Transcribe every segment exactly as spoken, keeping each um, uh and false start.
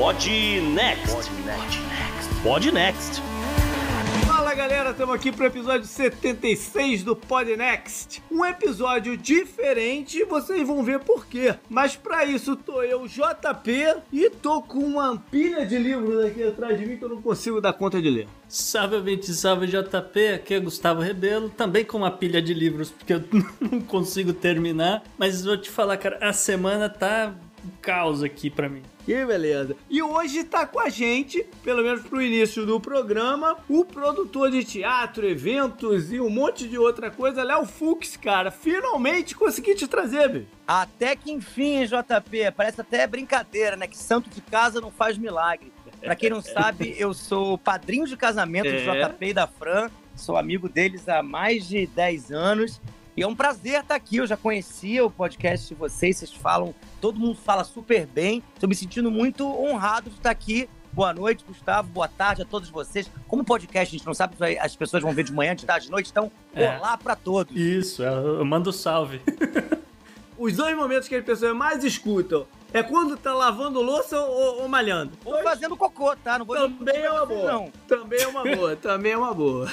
Pod Next. Pod Next. Pod Next. Fala galera, estamos aqui para o episódio setenta e seis do Pod Next. Um episódio diferente, vocês vão ver por quê. Mas para isso tô eu, J P, e tô com uma pilha de livros aqui atrás de mim que eu não consigo dar conta de ler. Salve, ouvinte, salve, J P, aqui é Gustavo Rebelo, também com uma pilha de livros porque eu não consigo terminar. Mas vou te falar, cara, a semana tá um caos aqui pra mim. Que beleza. E hoje tá com a gente, pelo menos pro início do programa, o produtor de teatro, eventos e um monte de outra coisa, Léo Fuchs, cara. Finalmente consegui te trazer, bicho. Até que enfim, J P. Parece até brincadeira, né? Que santo de casa não faz milagre. Pra quem não sabe, eu sou padrinho de casamento é. do J P e da Fran. Sou amigo deles há mais de dez anos. E é um prazer estar aqui, eu já conhecia o podcast de vocês, vocês falam, todo mundo fala super bem. Estou me sentindo muito honrado de estar aqui. Boa noite, Gustavo, boa tarde a todos vocês. Como podcast a gente não sabe, as pessoas vão ver de manhã, de tarde, de noite, então é. olá para todos. Isso, eu mando salve. Os dois momentos que as pessoas mais escutam é quando tá lavando louça ou, ou malhando. Ou pois... fazendo cocô, tá? Não vou Também é uma boa. Não. Também é uma boa, também é uma boa.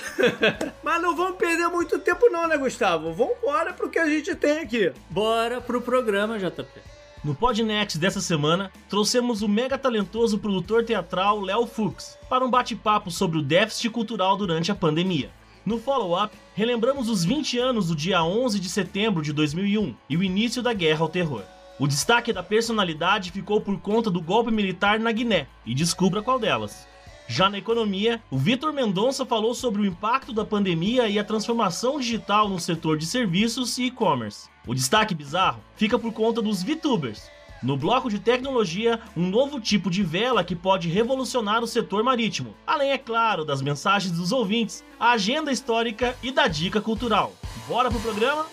Mas não vamos perder muito tempo não, né, Gustavo? Vamos embora pro que a gente tem aqui. Bora pro programa, J P. No Podnext dessa semana, trouxemos o mega talentoso produtor teatral Léo Fuchs para um bate-papo sobre o déficit cultural durante a pandemia. No follow-up, relembramos os vinte anos do dia onze de setembro de dois mil e um e o início da Guerra ao Terror. O destaque da personalidade ficou por conta do golpe militar na Guiné, e descubra qual delas. Já na economia, o Vitor Mendonça falou sobre o impacto da pandemia e a transformação digital no setor de serviços e e-commerce. O destaque bizarro fica por conta dos VTubers. No bloco de tecnologia, um novo tipo de vela que pode revolucionar o setor marítimo. Além, é claro, das mensagens dos ouvintes, a agenda histórica e da dica cultural. Bora pro programa?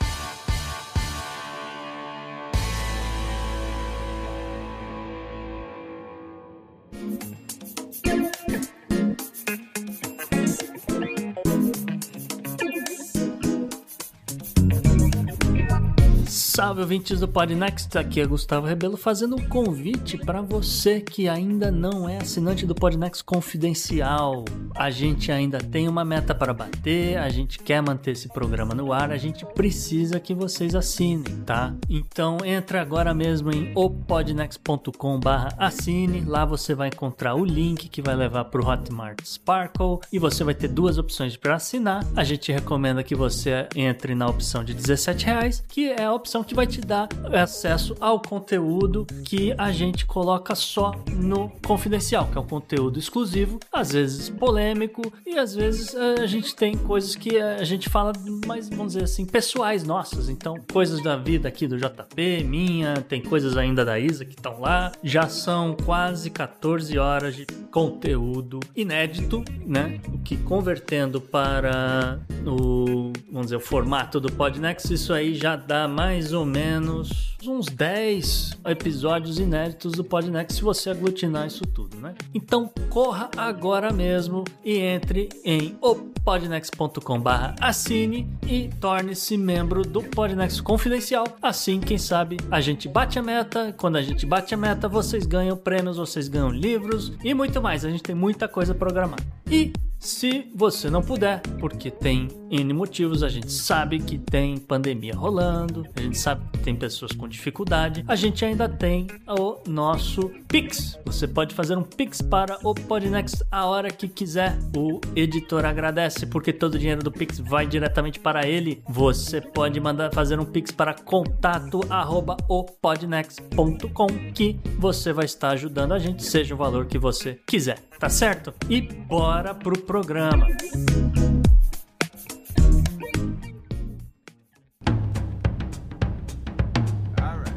Salve, ouvintes do Pod Next, aqui é Gustavo Rebelo fazendo um convite para você que ainda não é assinante do Pod Next Confidencial. A gente ainda tem uma meta para bater, a gente quer manter esse programa no ar, a gente precisa que vocês assinem, tá? Então entra agora mesmo em opodnext ponto com barra assine, lá você vai encontrar o link que vai levar para o Hotmart Sparkle e você vai ter duas opções para assinar. A gente recomenda que você entre na opção de dezessete reais, que é a opção que vai te dar acesso ao conteúdo que a gente coloca só no Confidencial, que é um conteúdo exclusivo, às vezes polêmico e às vezes a gente tem coisas que a gente fala mais, vamos dizer assim, pessoais nossas. Então, coisas da vida aqui do J P, minha, tem coisas ainda da Isa que estão lá. Já são quase catorze horas de conteúdo inédito, né? O que convertendo para o, vamos dizer, o formato do Podnext, isso aí já dá mais ou menos uns dez episódios inéditos do Podnext se você aglutinar isso tudo, né? Então corra agora mesmo e entre em opodnext ponto com barra assine e torne-se membro do Podnext Confidencial. Assim, quem sabe, a gente bate a meta. Quando a gente bate a meta, vocês ganham prêmios, vocês ganham livros e muito mais. A gente tem muita coisa programada. E se você não puder, porque tem N motivos, a gente sabe que tem pandemia rolando, a gente sabe que tem pessoas com dificuldade, a gente ainda tem o nosso Pix. Você pode fazer um Pix para o Podnext a hora que quiser. O editor agradece porque todo o dinheiro do Pix vai diretamente para ele. Você pode mandar fazer um Pix para contato arroba opodnext ponto com que você vai estar ajudando a gente, seja o valor que você quiser, tá certo? E bora pro programa.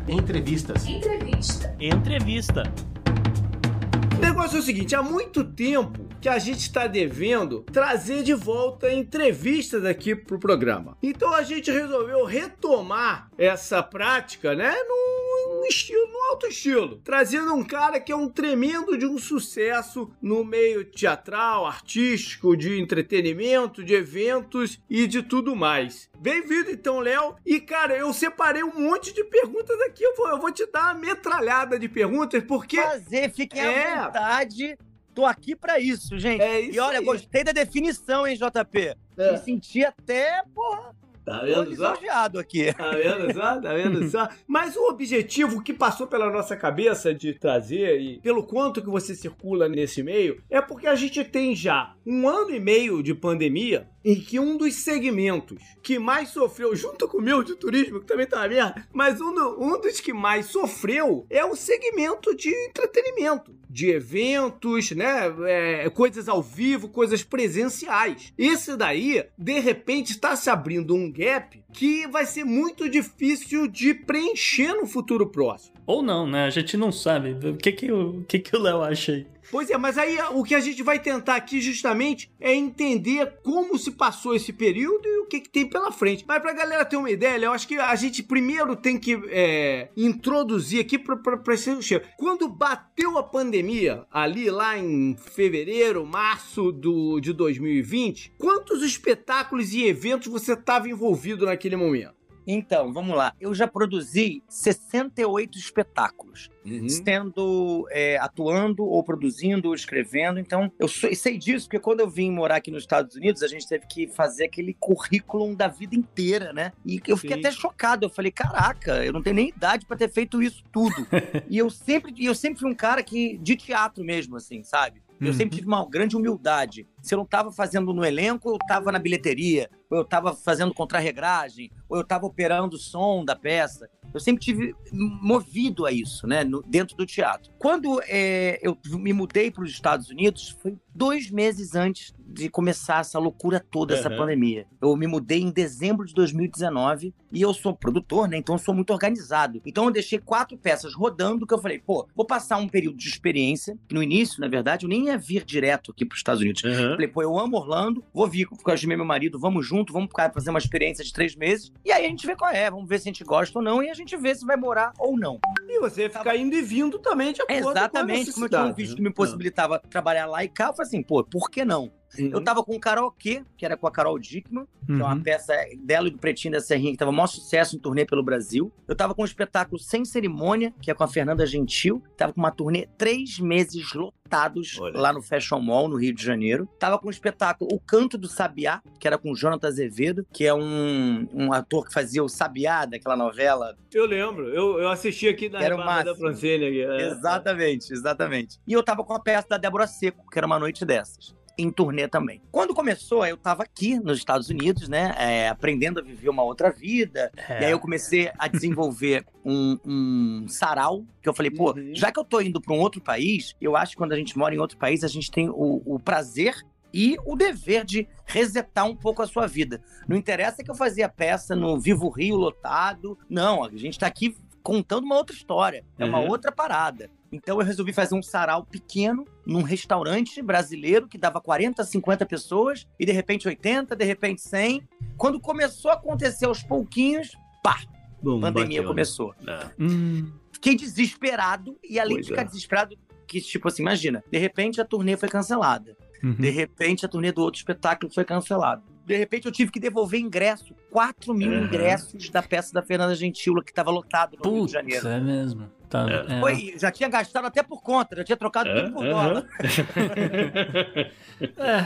Entrevistas. Entrevista. Entrevista. O negócio é o seguinte, há muito tempo que a gente está devendo trazer de volta entrevistas aqui pro programa. Então a gente resolveu retomar essa prática, né? No no estilo, no alto estilo, trazendo um cara que é um tremendo de um sucesso no meio teatral, artístico, de entretenimento, de eventos e de tudo mais. Bem-vindo então, Léo. E cara, eu separei um monte de perguntas aqui, eu vou, eu vou te dar uma metralhada de perguntas, porque... Prazer, fiquem é... à vontade, tô aqui pra isso, gente. É isso e olha, aí. Gostei da definição, hein, J P? É. Me senti até, porra... Tá vendo só? Aqui. Tá vendo só? Tá vendo só? Mas o objetivo que passou pela nossa cabeça de trazer, e pelo quanto que você circula nesse meio, é porque a gente tem já um ano e meio de pandemia em que um dos segmentos que mais sofreu, junto com o meu de turismo, que também tá na merda, mas um, um dos que mais sofreu é o segmento de entretenimento, de eventos, né? É, coisas ao vivo, coisas presenciais. Esse daí, de repente, tá se abrindo um gap que vai ser muito difícil de preencher no futuro próximo. Ou não, né? A gente não sabe. O que que o que que o Léo acha aí? Pois é, mas aí o que a gente vai tentar aqui justamente é entender como se passou esse período e o que, que tem pela frente. Mas pra galera ter uma ideia, eu acho que a gente primeiro tem que é, introduzir aqui pra, pra, pra ser o cheiro. Quando bateu a pandemia, ali lá em fevereiro, março do, de dois mil e vinte, quantos espetáculos e eventos você estava envolvido naquele momento? Então, vamos lá. Eu já produzi sessenta e oito espetáculos, uhum. sendo, é, atuando ou produzindo ou escrevendo. Então, eu sei disso, porque quando eu vim morar aqui nos Estados Unidos, a gente teve que fazer aquele currículo da vida inteira, né? E eu fiquei Sim. até chocado. Eu falei, caraca, eu não tenho nem idade pra ter feito isso tudo. E eu sempre, eu sempre fui um cara que, de teatro mesmo, assim, sabe? Eu uhum. sempre tive uma grande humildade. Se eu não estava fazendo no elenco, eu estava na bilheteria, ou eu estava fazendo contrarregragem, ou eu estava operando o som da peça. Eu sempre tive movido a isso, né, no, dentro do teatro. Quando é, eu me mudei para os Estados Unidos, foi dois meses antes de começar essa loucura toda, uhum. essa pandemia. Eu me mudei em dezembro de dois mil e dezenove e eu sou produtor, né, então eu sou muito organizado. Então eu deixei quatro peças rodando, que eu falei, pô, vou passar um período de experiência. No início, na verdade, eu nem ia vir direto aqui para os Estados Unidos. Uhum. Falei, pô, eu amo Orlando, vou vir com o Jimmy, meu marido, vamos junto, vamos fazer uma experiência de três meses, e aí a gente vê qual é, vamos ver se a gente gosta ou não, e a gente vê se vai morar ou não. E você tá... ficar indo e vindo também de acordo Exatamente, com a Exatamente, como eu tinha um visto que me possibilitava não. trabalhar lá e cá, eu falei assim, pô, por que não? Uhum. Eu tava com o Carol Kê, que era com a Carol Dieckmann, uhum. que é uma peça dela e do Pretinho da Serrinha, que tava o maior sucesso em turnê pelo Brasil. Eu tava com um espetáculo Sem Cerimônia, que é com a Fernanda Gentil. Tava com uma turnê três meses lotados Olha. Lá no Fashion Mall, no Rio de Janeiro. Tava com um espetáculo O Canto do Sabiá, que era com o Jonathan Azevedo, que é um, um ator que fazia o Sabiá, daquela novela. Eu lembro, eu, eu assisti aqui na Rebarra da Francine. É. Exatamente, exatamente. E eu tava com a peça da Deborah Secco, que era Uma Noite Dessas, em turnê também. Quando começou, eu tava aqui nos Estados Unidos, né, é, aprendendo a viver uma outra vida, é. E aí eu comecei a desenvolver um, um sarau, que eu falei, pô, uhum. já que eu tô indo pra um outro país, eu acho que quando a gente mora em outro país, a gente tem o, o prazer e o dever de resetar um pouco a sua vida. Não interessa que eu fazia peça no Vivo Rio lotado, não, a gente tá aqui contando uma outra história, é uma uhum. outra parada. Então eu resolvi fazer um sarau pequeno num restaurante brasileiro que dava quarenta, cinquenta pessoas e de repente oitenta, de repente cem. Quando começou a acontecer aos pouquinhos, pá, Bom, pandemia bateu. Começou. Hum. Fiquei desesperado e além pois de ficar é. desesperado, que tipo assim, imagina, de repente a turnê foi cancelada. Uhum. De repente a turnê do outro espetáculo foi cancelada. De repente eu tive que devolver ingresso, quatro mil uhum. ingressos da peça da Fernanda Gentil, que estava lotado no Puts, Rio de Janeiro. É mesmo. Tá, é. Foi, já tinha gastado até por conta, já tinha trocado é, tudo por é, dólar. É.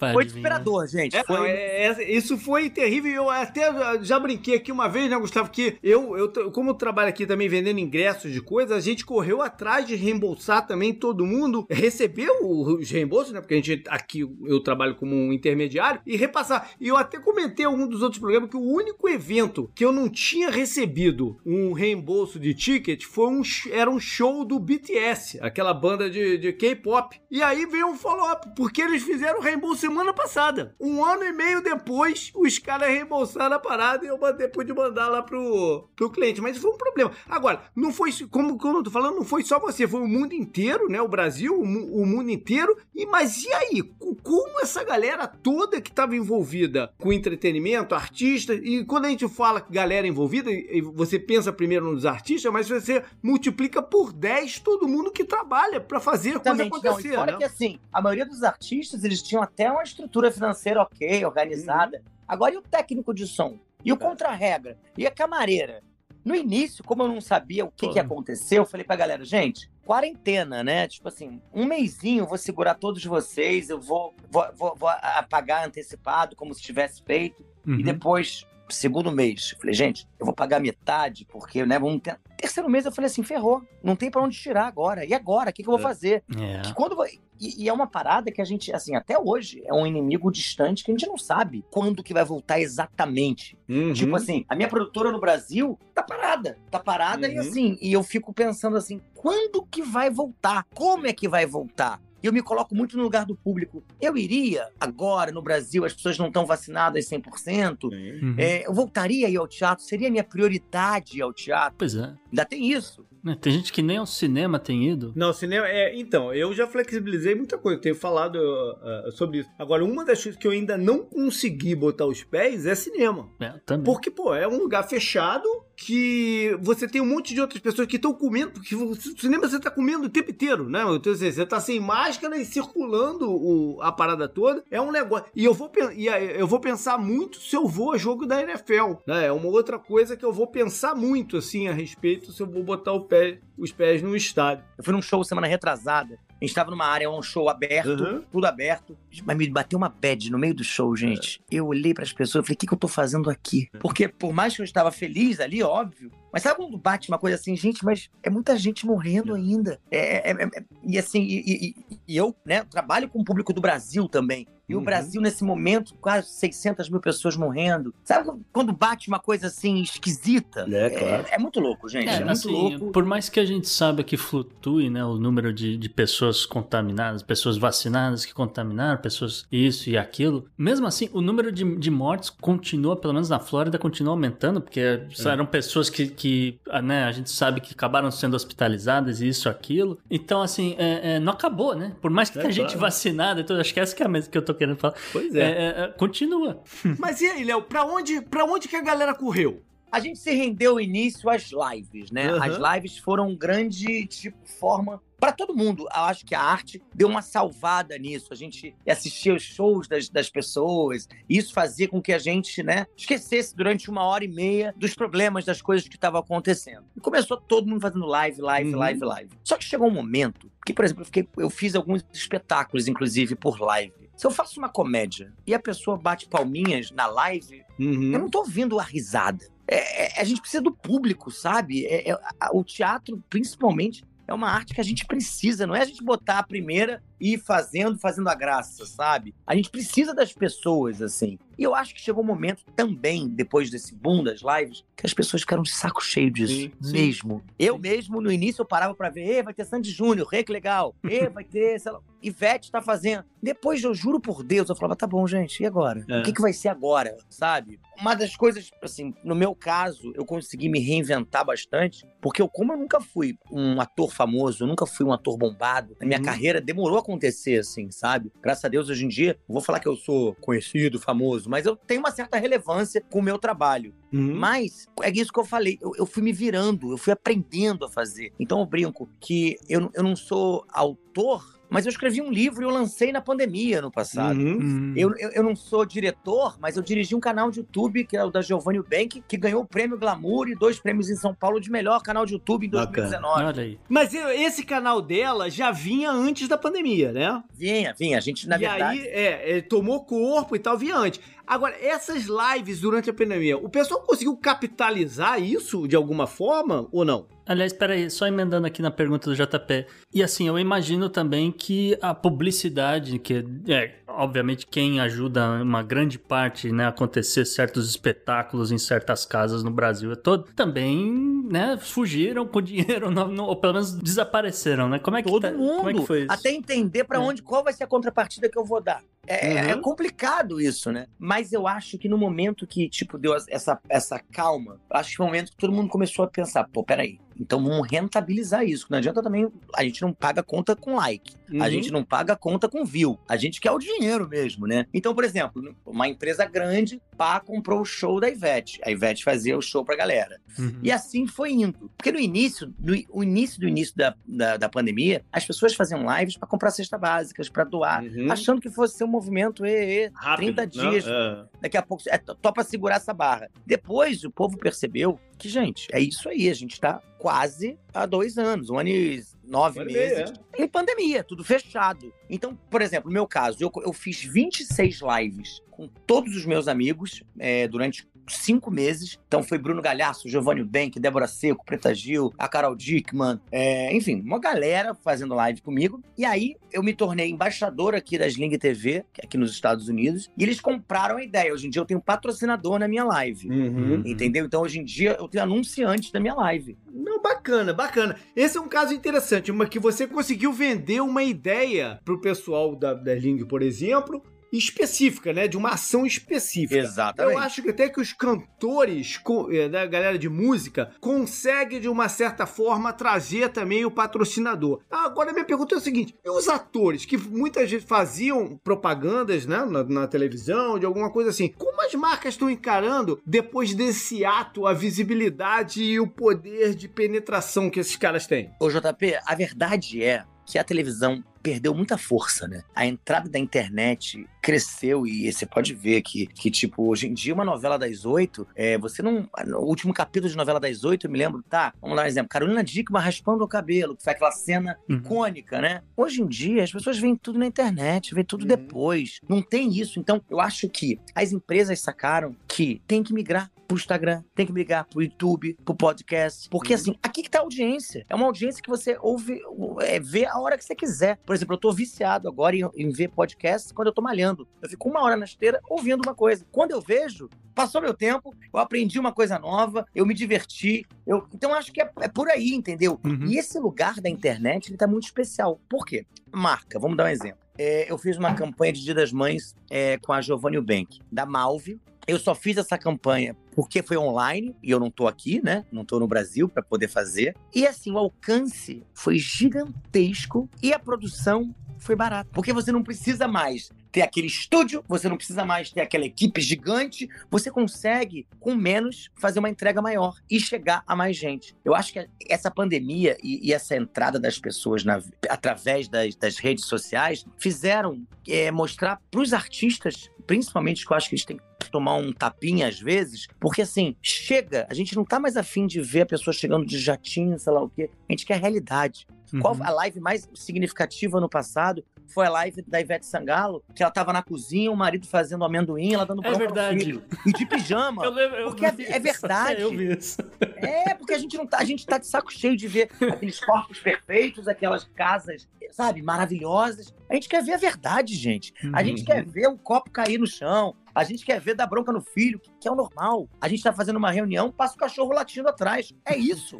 É, foi desesperador, gente. É, foi... É, é, isso foi terrível. Eu até já brinquei aqui uma vez, né, Gustavo, que eu, eu como eu trabalho aqui também vendendo ingressos de coisas, a gente correu atrás de reembolsar também todo mundo, recebeu os reembolsos, né, porque a gente, aqui eu trabalho como um intermediário, e repassar. E eu até comentei em algum dos outros programas que o único evento que eu não tinha recebido um reembolso de ticket foi um um, era um show do B T S, aquela banda de, de K-pop. E aí veio um follow-up, porque eles fizeram o reembolso semana passada. Um ano e meio depois, os caras reembolsaram a parada e eu depois de mandar lá pro, pro cliente. Mas foi um problema. Agora, não foi, como, como eu tô falando, não foi só você, foi o mundo inteiro, né? O Brasil, o, o mundo inteiro. E, mas e aí? Como essa galera toda que estava envolvida com entretenimento, artistas, e quando a gente fala galera envolvida, você pensa primeiro nos artistas, mas você multiplica por dez todo mundo que trabalha para fazer a coisa acontecer. Não, e fora, né? Que assim, a maioria dos artistas, eles tinham até uma estrutura financeira ok, organizada. Uhum. Agora, e o técnico de som? E o contra-regra? E a camareira? No início, como eu não sabia o que, que aconteceu, eu falei pra galera, gente, quarentena, né? Tipo assim, um meizinho eu vou segurar todos vocês, eu vou, vou, vou, vou pagar antecipado, como se tivesse feito. Uhum. E depois, segundo mês, eu falei, gente, eu vou pagar metade, porque, né, vamos ter... Terceiro mês eu falei assim, ferrou, não tem pra onde tirar agora. E agora? O que, que eu vou fazer? É. Que quando... E, e é uma parada que a gente, assim, até hoje é um inimigo distante que a gente não sabe quando que vai voltar exatamente. Uhum. Tipo assim, a minha produtora no Brasil tá parada, tá parada. Uhum. E assim, e eu fico pensando assim, quando que vai voltar? Como é que vai voltar? E eu me coloco muito no lugar do público. Eu iria agora no Brasil, as pessoas não estão vacinadas cem por cento. Uhum. É, eu voltaria a ir ao teatro, seria a minha prioridade ir ao teatro. Pois é. Ainda tem isso. Tem gente que nem ao cinema tem ido. Não, cinema... É, então, eu já flexibilizei muita coisa. Eu tenho falado uh, sobre isso. Agora, uma das coisas que eu ainda não consegui botar os pés é cinema. É, também. Porque, pô, é um lugar fechado que você tem um monte de outras pessoas que estão comendo, porque o cinema você tá comendo o tempo inteiro, né? Então, assim, você tá sem máscara e circulando o, a parada toda. É um negócio. E eu vou, e eu vou pensar muito se eu vou a jogo da N F L, né? É uma outra coisa que eu vou pensar muito, assim, a respeito, se eu vou botar o pé os pés no estádio. Eu fui num show semana retrasada. A gente tava numa área, um show aberto, uhum. Tudo aberto. Mas me bateu uma bad no meio do show, gente. É. Eu olhei pras pessoas e falei, o que, que eu tô fazendo aqui? Porque por mais que eu estava feliz ali, óbvio, mas sabe quando bate uma coisa assim, gente, mas é muita gente morrendo é. ainda. É, é, é, é, e assim, e, e, e eu, né, trabalho com o público do Brasil também. E uhum. O Brasil, nesse momento, quase seiscentas mil pessoas morrendo. Sabe quando bate uma coisa assim, esquisita? É, claro. É, é muito louco, gente. É, é muito assim, louco. Por mais que a gente saiba que flutue, né, o número de, de pessoas contaminadas, pessoas vacinadas que contaminaram, pessoas isso e aquilo, mesmo assim, o número de, de mortes continua, pelo menos na Flórida, continua aumentando, porque é. eram pessoas que, que né, a gente sabe que acabaram sendo hospitalizadas e isso, aquilo. Então, assim, é, é, não acabou, né? Por mais que é, tenha claro. gente vacinada, então, acho que essa que é a mesma que eu tô querendo falar. Pois é. é, é continua. Mas e aí, Léo, pra onde, pra onde que a galera correu? A gente se rendeu início às lives, né? Uhum. As lives foram um grande, tipo, forma... Pra todo mundo, eu acho que a arte deu uma salvada nisso. A gente assistia os shows das, das pessoas. E isso fazia com que a gente, né, esquecesse durante uma hora e meia dos problemas, das coisas que estavam acontecendo. E começou todo mundo fazendo live, live, hum. live, live. Só que chegou um momento que, por exemplo, eu, fiquei, eu fiz alguns espetáculos, inclusive, por live. Se eu faço uma comédia e a pessoa bate palminhas na live, uhum. eu não tô ouvindo a risada. É, é, a gente precisa do público, sabe? É, é, o teatro, principalmente... É uma arte que a gente precisa, não é a gente botar a primeira e ir fazendo, fazendo a graça, sabe? A gente precisa das pessoas, assim. E eu acho que chegou um momento também, depois desse boom das lives, que as pessoas ficaram de saco cheio disso, sim, sim. mesmo. Eu mesmo, no início, eu parava pra ver, vai ter Sandy Júnior, que legal, e, vai ter, sei lá, Ivete tá fazendo. Depois, eu juro por Deus, eu falava, tá bom, gente, e agora? É. O que, que vai ser agora, sabe? Uma das coisas, assim, no meu caso, eu consegui me reinventar bastante, porque eu, como eu nunca fui um ator famoso, eu nunca fui um ator bombado, a minha uhum. carreira demorou a acontecer, assim, sabe? Graças a Deus, hoje em dia, eu vou falar que eu sou conhecido, famoso, mas eu tenho uma certa relevância com o meu trabalho. Uhum. Mas é isso que eu falei, eu, eu fui me virando, eu fui aprendendo a fazer. Então eu brinco que eu, eu não sou autor, mas eu escrevi um livro e eu lancei na pandemia no passado. Uhum. Eu, eu, eu não sou diretor, mas eu dirigi um canal de YouTube, que é o da Giovanna Ewbank, que ganhou o prêmio Glamour e dois prêmios em São Paulo de melhor canal de YouTube em dois mil e dezenove. Olha aí. Mas esse canal dela já vinha antes da pandemia, né? Vinha, vinha. A gente, na e verdade... E aí, é, tomou corpo e tal, vinha antes. Agora, essas lives durante a pandemia, o pessoal conseguiu capitalizar isso de alguma forma ou não? Aliás, peraí, só emendando aqui na pergunta do J P. E assim, eu imagino também que a publicidade, que é, obviamente, quem ajuda uma grande parte, né, a acontecer certos espetáculos em certas casas no Brasil é todo, também... né, fugiram com dinheiro, não, não, ou pelo menos desapareceram, né? Como é que Todo tá, mundo, como é que foi isso? Até entender pra é. onde, qual vai ser a contrapartida que eu vou dar. É, uhum. é complicado isso, né? Mas eu acho que no momento que, tipo, deu essa, essa calma, acho que foi o momento que todo mundo começou a pensar, pô, peraí, então vamos rentabilizar isso. Não adianta também, a gente não paga conta com like, uhum. a gente não paga conta com view, a gente quer o dinheiro mesmo, né? Então, por exemplo, uma empresa grande, pá, comprou o show da Ivete. A Ivete fazia o show pra galera. Uhum. E assim foi indo. Porque no início, no, o início do início da, da, da pandemia, as pessoas faziam lives pra comprar cesta básicas, pra doar, uhum. achando que fosse ser um movimento e, e, rápido, trinta dias, não, é. daqui a pouco, é só pra segurar essa barra. Depois o povo percebeu que, gente, é isso aí, a gente tá quase há dois anos, um ano e nove Pode meses, ver, é. em pandemia, tudo fechado. Então, por exemplo, no meu caso, eu, eu fiz vinte e seis lives com todos os meus amigos é, durante cinco meses. Então foi Bruno Galhaço, Giovanna Ewbank, Deborah Secco, Preta Gil, a Carol Dieckmann, é, enfim, uma galera fazendo live comigo. E aí eu me tornei embaixador aqui da Sling T V, aqui nos Estados Unidos, e eles compraram a ideia. Hoje em dia eu tenho patrocinador na minha live, uhum. entendeu? Então hoje em dia eu tenho anunciantes na minha live. Não, bacana, bacana. Esse é um caso interessante, uma que você conseguiu vender uma ideia pro pessoal da, da Sling, por exemplo, específica, né? De uma ação específica. Exatamente. Eu acho que até que os cantores, da galera de música, consegue de uma certa forma trazer também o patrocinador. Agora, minha pergunta é o seguinte, e os atores que muitas vezes faziam propagandas, né? Na, na televisão, de alguma coisa assim, como as marcas estão encarando, depois desse ato, a visibilidade e o poder de penetração que esses caras têm? Ô, J P, a verdade é que a televisão perdeu muita força, né? A entrada da internet cresceu e você pode ver que, que tipo, hoje em dia uma novela das oito, é, você não... No último capítulo de novela das oito, eu me lembro, tá? Vamos dar um exemplo. Carolina Dieckmann raspando o cabelo, que foi aquela cena uhum. icônica, né? Hoje em dia, as pessoas veem tudo na internet, veem tudo uhum. depois. Não tem isso. Então, eu acho que as empresas sacaram que tem que migrar pro Instagram, tem que migrar pro YouTube, pro podcast, porque uhum. assim, aqui que tá a audiência. É uma audiência que você ouve, é, vê a hora que você quiser. Por exemplo, eu tô viciado agora em, em ver podcasts quando eu tô malhando. Eu fico uma hora na esteira ouvindo uma coisa. Quando eu vejo, passou meu tempo, eu aprendi uma coisa nova, eu me diverti. Eu... Então, acho que é, é por aí, entendeu? Uhum. E esse lugar da internet, ele tá muito especial. Por quê? Marca, vamos dar um exemplo. É, eu fiz uma campanha de Dia das Mães é, com a Giovanna Ewbank, da Malve. Eu só fiz essa campanha porque foi online, e eu não tô aqui, né? Não tô no Brasil pra poder fazer. E assim, o alcance foi gigantesco e a produção foi barata. Porque você não precisa mais ter aquele estúdio, você não precisa mais ter aquela equipe gigante, você consegue, com menos, fazer uma entrega maior e chegar a mais gente. Eu acho que essa pandemia e, e essa entrada das pessoas na, através das, das redes sociais fizeram é, mostrar pros artistas, principalmente, que eu acho que eles têm que tomar um tapinha às vezes, porque assim, chega, a gente não tá mais afim de ver a pessoa chegando de jatinho, sei lá o quê, a gente quer a realidade. Uhum. Qual a live mais significativa no passado foi a live da Ivete Sangalo, que ela tava na cozinha, o marido fazendo amendoim, ela dando pão pro filho. E de pijama. Eu lembro, eu porque vi é, é verdade. Eu vi isso. É, porque a gente, não tá, a gente tá de saco cheio de ver aqueles corpos perfeitos, aquelas casas, sabe, maravilhosas. A gente quer ver a verdade, gente. Uhum. A gente quer ver um copo cair no chão. A gente quer ver dar bronca no filho, que é o normal. A gente tá fazendo uma reunião, passa o cachorro latindo atrás. É isso.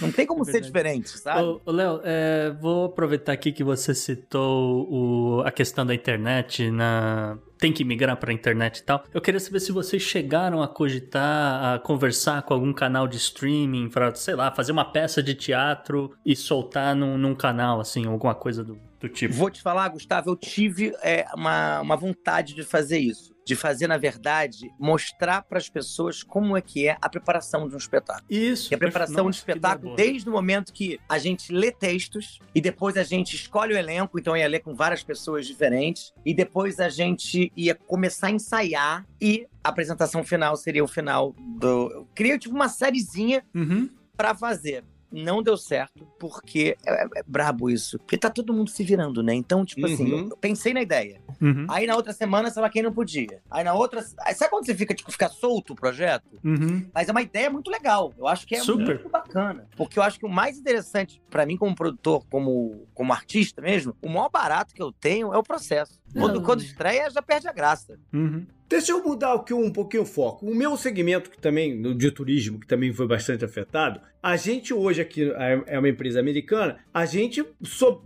Não tem como é ser diferente, sabe? Léo, é, vou aproveitar aqui que você citou o, a questão da internet, na... tem que migrar pra internet e tal. Eu queria saber se vocês chegaram a cogitar, a conversar com algum canal de streaming, pra, sei lá, fazer uma peça de teatro e soltar num, num canal, assim, alguma coisa do, do tipo. Vou te falar, Gustavo, eu tive é, uma, uma vontade de fazer isso. De fazer, na verdade, mostrar para as pessoas como é que é a preparação de um espetáculo. Isso. E a preparação de um espetáculo, desde o momento que a gente lê textos e depois a gente escolhe o elenco, então eu ia ler com várias pessoas diferentes e depois a gente ia começar a ensaiar e a apresentação final seria o final do... Eu criei tipo uma sériezinha uhum. para fazer. Não deu certo, porque é, é brabo isso. Porque tá todo mundo se virando, né? Então, tipo uhum. assim, eu, eu pensei na ideia. Uhum. Aí na outra semana, sei lá quem não podia. Aí na outra... Aí, sabe quando você fica, tipo, fica solto o projeto? Uhum. Mas é uma ideia muito legal. Eu acho que é Super. muito bacana. Porque eu acho que o mais interessante pra mim como produtor, como, como artista mesmo, o maior barato que eu tenho é o processo. Quando, quando estreia, já perde a graça. Uhum. Deixa eu mudar aqui um pouquinho o foco. O meu segmento, que também, de turismo, que também foi bastante afetado, a gente hoje aqui é uma empresa americana, a gente,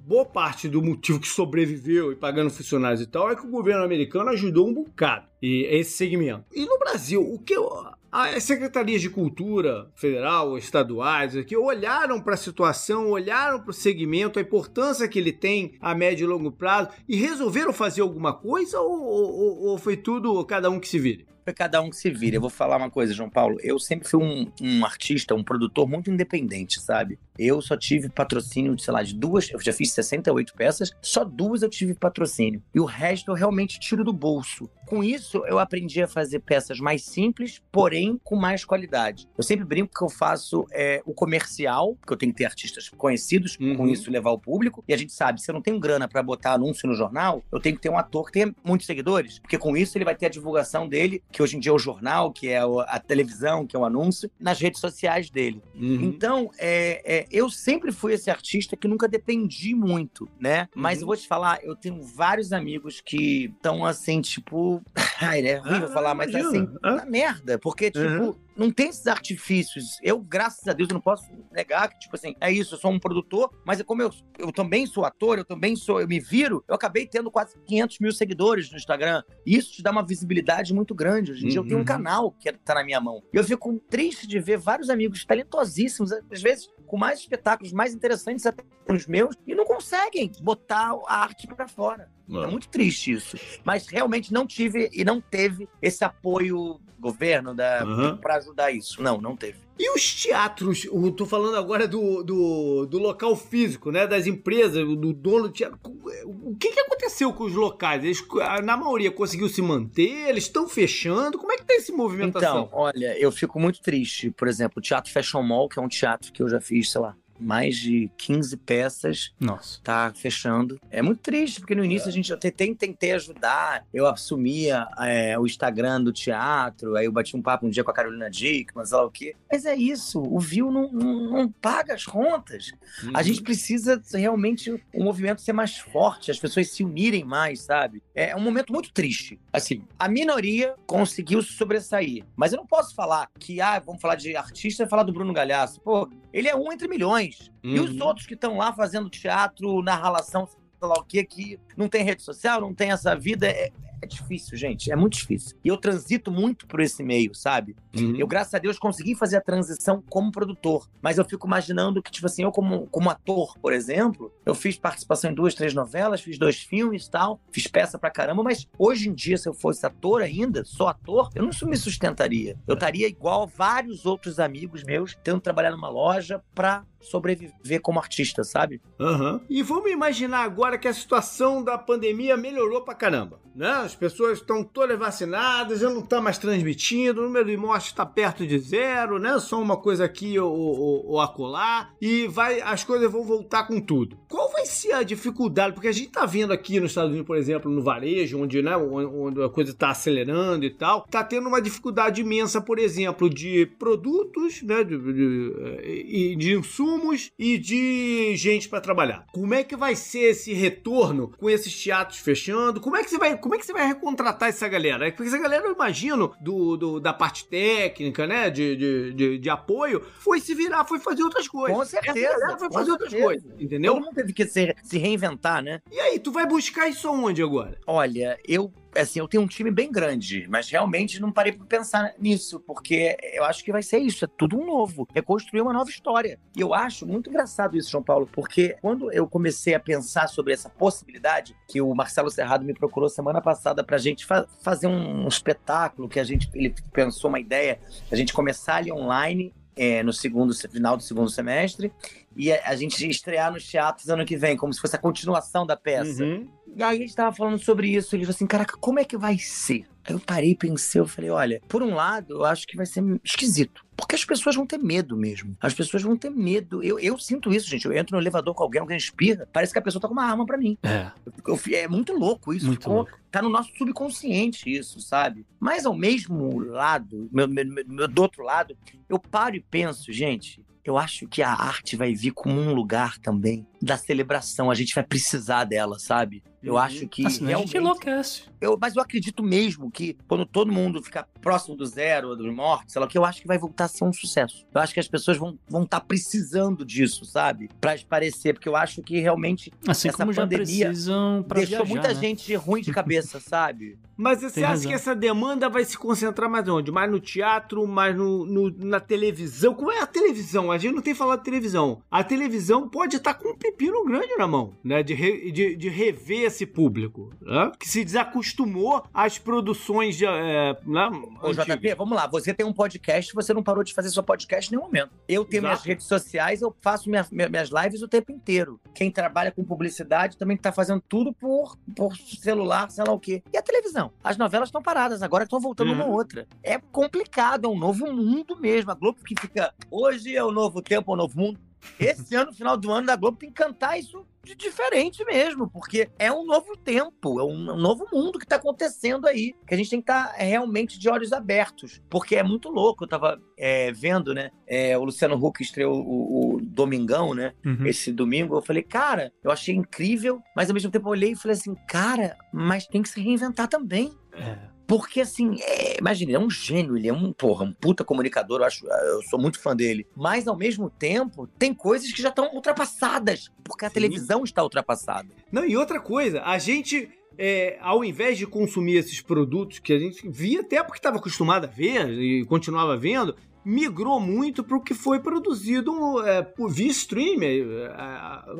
boa parte do motivo que sobreviveu e pagando funcionários e tal, é que o governo americano ajudou um bocado e esse segmento. E no Brasil, o que eu... As secretarias de cultura federal, estaduais, que olharam para a situação, olharam para o segmento, a importância que ele tem a médio e longo prazo e resolveram fazer alguma coisa ou, ou, ou foi tudo cada um que se vire? Foi cada um que se vire. Eu vou falar uma coisa, João Paulo. Eu sempre fui um, um artista, um produtor muito independente, sabe? Eu só tive patrocínio, de, sei lá, de duas... Eu já fiz sessenta e oito peças, só duas eu tive patrocínio. E o resto eu realmente tiro do bolso. Com isso, eu aprendi a fazer peças mais simples, porém com mais qualidade. Eu sempre brinco que eu faço é, o comercial, porque eu tenho que ter artistas conhecidos, uhum. com isso levar o público. E a gente sabe, se eu não tenho grana pra botar anúncio no jornal, eu tenho que ter um ator que tenha muitos seguidores, porque com isso ele vai ter a divulgação dele, que hoje em dia é o jornal, que é a televisão, que é o anúncio, nas redes sociais dele. Uhum. Então, é... é eu sempre fui esse artista que nunca dependi muito, né? Mas uhum. eu vou te falar, eu tenho vários amigos que estão assim, tipo... Ai, é horrível ah, falar, mas assim, ah. na merda. Porque, tipo... Uhum. Não tem esses artifícios. Eu, graças a Deus, eu não posso negar que, tipo assim, é isso, eu sou um produtor, mas como eu, eu também sou ator, eu também sou, eu me viro, eu acabei tendo quase quinhentos mil seguidores no Instagram. E isso te dá uma visibilidade muito grande. Hoje em dia, uhum. eu tenho um canal que tá na minha mão. E eu fico triste de ver vários amigos talentosíssimos, às vezes com mais espetáculos, mais interessantes até que os meus, e não conseguem botar a arte pra fora. Não. É muito triste isso. Mas realmente não tive e não teve esse apoio do governo da, uhum. pra ajudar isso. Não, não teve. E os teatros? Eu tô falando agora do, do, do local físico, né? Das empresas, do dono do teatro. O que, que aconteceu com os locais? Eles, na maioria, conseguiu se manter? Eles estão fechando? Como é que tá esse movimentação? Então, olha, eu fico muito triste. Por exemplo, o Teatro Fashion Mall, que é um teatro que eu já fiz, sei lá, mais de quinze peças. Nossa. Tá fechando. É muito triste, porque no início é. a gente até tentei ajudar. Eu assumia é, o Instagram do teatro, aí eu bati um papo um dia com a Carol Dieckmann, sei lá o quê. Mas é isso, o view não, não, não paga as contas. Uhum. A gente precisa realmente o movimento ser mais forte, as pessoas se unirem mais, sabe? É um momento muito triste. Assim, a minoria conseguiu sobressair. Mas eu não posso falar que, ah, vamos falar de artista e falar do Bruno Galhaço. Pô, ele é um entre milhões. Uhum. E os outros que estão lá fazendo teatro, na relação, sei lá o que, que não tem rede social, não tem essa vida. É, é difícil, gente. É muito difícil. E eu transito muito por esse meio, sabe? Uhum. Eu, graças a Deus, consegui fazer a transição como produtor. Mas eu fico imaginando que, tipo assim, eu como, como ator, por exemplo, eu fiz participação em duas, três novelas, fiz dois filmes e tal, fiz peça pra caramba, mas hoje em dia, se eu fosse ator ainda, só ator, eu não me sustentaria. Eu estaria igual a vários outros amigos meus, tendo trabalhado numa loja pra sobreviver como artista, sabe? Uhum. E vamos imaginar agora que a situação da pandemia melhorou pra caramba, né? As pessoas estão todas vacinadas, já não tá mais transmitindo, o número de mortes tá perto de zero, né? Só uma coisa aqui ou, ou, ou acolá, e vai, as coisas vão voltar com tudo. Qual vai ser a dificuldade? Porque a gente tá vendo aqui nos Estados Unidos, por exemplo, no varejo, onde, né, onde a coisa tá acelerando e tal, tá tendo uma dificuldade imensa, por exemplo, de produtos, né, de, de, de insumos, e de gente para trabalhar. Como é que vai ser esse retorno com esses teatros fechando? Como é que você vai, como é que você vai recontratar essa galera? Porque essa galera, eu imagino, do, do, da parte técnica, né, de, de, de, de apoio, foi se virar, foi fazer outras coisas. Com certeza. Essa galera foi fazer outras coisas, entendeu? Todo mundo teve que se, se reinventar, né? E aí, tu vai buscar isso aonde agora? Olha, eu... assim, eu tenho um time bem grande, mas realmente não parei pra pensar nisso, porque eu acho que vai ser isso, é tudo um novo, é construir uma nova história. E eu acho muito engraçado isso, João Paulo, porque quando eu comecei a pensar sobre essa possibilidade, que o Marcelo Cerrado me procurou semana passada pra gente fa- fazer um espetáculo, que a gente, ele pensou uma ideia, a gente começar ali online, é, no segundo, final do segundo semestre, e a, a gente estrear nos teatros ano que vem, como se fosse a continuação da peça. Uhum. E aí a gente tava falando sobre isso, ele falou assim, caraca, como é que vai ser? Aí eu parei, pensei, eu falei, olha, por um lado, eu acho que vai ser esquisito. Porque as pessoas vão ter medo mesmo. As pessoas vão ter medo. Eu, eu sinto isso, gente. Eu entro no elevador com alguém, alguém espirra, parece que a pessoa tá com uma arma pra mim. É. Eu, eu, é muito louco isso. Muito louco. Tá no nosso subconsciente isso, sabe? Mas ao mesmo lado, meu, meu, meu, do outro lado, eu paro e penso, gente... Eu acho que a arte vai vir como um lugar também da celebração. A gente vai precisar dela, sabe? Eu acho que... Assim, a gente enlouquece. Eu, mas eu acredito mesmo que quando todo mundo ficar próximo do zero, dos mortes, sei lá, que eu acho que vai voltar a ser um sucesso. Eu acho que as pessoas vão estar vão tá precisando disso, sabe? Pra esclarecer, porque eu acho que realmente assim, essa como pandemia já precisam pra deixou viajar, muita né? gente ruim de cabeça, sabe? Mas você Tem acha razão. que essa demanda vai se concentrar mais onde? Mais no teatro, mais no, no, na televisão? Como é a televisão? A gente não tem falado de televisão. A televisão pode estar com um pepino grande na mão, né? De, re, de, de rever esse público, né? Que se desacostumou às produções de, é, né? Ô, J P, vamos lá. Você tem um podcast, você não parou de fazer seu podcast em nenhum momento. Eu tenho Exato. minhas redes sociais, eu faço minha, minhas lives o tempo inteiro. Quem trabalha com publicidade também tá fazendo tudo por, por celular, sei lá o quê. E a televisão? As novelas estão paradas, agora estão voltando uhum. uma outra. É complicado, é um novo mundo mesmo. A Globo que fica... Hoje é o novo tempo, é o novo mundo. Esse ano, final do ano, a Globo tem que cantar isso de diferente mesmo, porque é um novo tempo, é um, um novo mundo que tá acontecendo aí, que a gente tem que estar tá realmente de olhos abertos, porque é muito louco. Eu tava é, vendo, né, é, o Luciano Huck estreou o, o Domingão, né, uhum. esse domingo. Eu falei, cara, eu achei incrível, mas ao mesmo tempo eu olhei e falei assim, cara, mas tem que se reinventar também. É. Porque, assim, é, imagina, ele é um gênio, ele é um, porra, um puta comunicador, eu, acho, eu sou muito fã dele. Mas, ao mesmo tempo, tem coisas que já estão ultrapassadas, porque a Sim. televisão está ultrapassada. Não, e outra coisa, a gente... É, ao invés de consumir esses produtos que a gente via até porque estava acostumado a ver e continuava vendo, migrou muito para o que foi produzido é, via streamer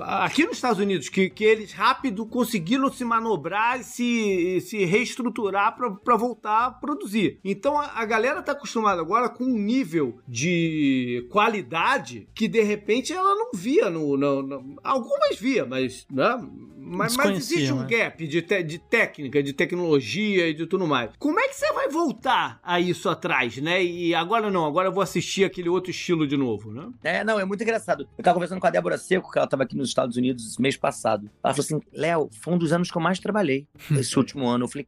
aqui nos Estados Unidos, que, que eles rápido conseguiram se manobrar e se, se reestruturar para voltar a produzir. Então a, a galera está acostumada agora com um nível de qualidade que de repente ela não via no, no, no, algumas via, mas... Né? Mas, mas existe um né? gap de, te, de técnica, de tecnologia e de tudo mais. Como é que você vai voltar a isso atrás, né? E agora não, agora eu vou assistir aquele outro estilo de novo, né? É, não, é muito engraçado. Eu tava conversando com a Deborah Secco, que ela tava aqui nos Estados Unidos mês passado. Ela falou assim, Léo, foi um dos anos que eu mais trabalhei esse último ano. Eu falei,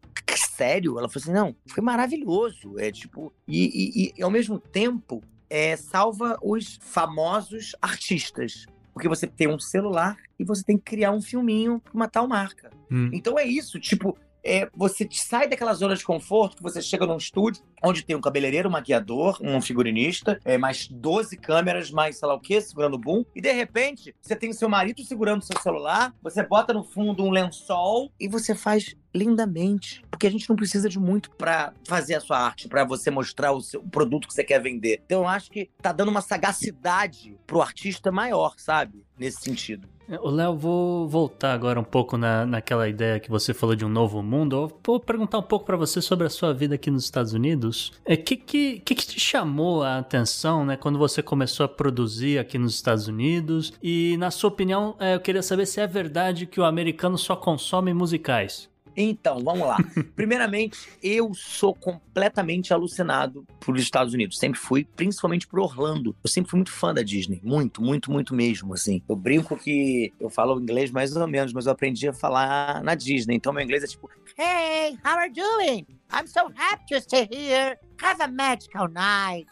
sério? Ela falou assim, não, foi maravilhoso. É tipo, e, e, e ao mesmo tempo, é, salva os famosos artistas. Porque você tem um celular e você tem que criar um filminho pra uma tal marca. Hum. Então é isso, tipo, é, você sai daquela zona de conforto que você chega num estúdio onde tem um cabeleireiro, um maquiador, um figurinista, é, mais doze câmeras, mais sei lá o quê, segurando o boom. E de repente, você tem o seu marido segurando o seu celular, você bota no fundo um lençol e você faz... lindamente, porque a gente não precisa de muito pra fazer a sua arte, pra você mostrar o, seu, o produto que você quer vender. Então eu acho que tá dando uma sagacidade pro artista maior, sabe? Nesse sentido. O Léo, vou voltar agora um pouco na, naquela ideia que você falou de um novo mundo. Eu vou perguntar um pouco pra você sobre a sua vida aqui nos Estados Unidos. O é, que, que, que, que te chamou a atenção, né, quando você começou a produzir aqui nos Estados Unidos? E, na sua opinião, é, eu queria saber se é verdade que o americano só consome musicais. Então, vamos lá. Primeiramente, eu sou completamente alucinado pelos Estados Unidos. Sempre fui, principalmente por Orlando. Eu sempre fui muito fã da Disney. Muito, muito, muito mesmo, assim. Eu brinco que eu falo inglês mais ou menos, mas eu aprendi a falar na Disney. Então, meu inglês é tipo... Hey, how are you doing? I'm so happy to stay here. Have a magical night.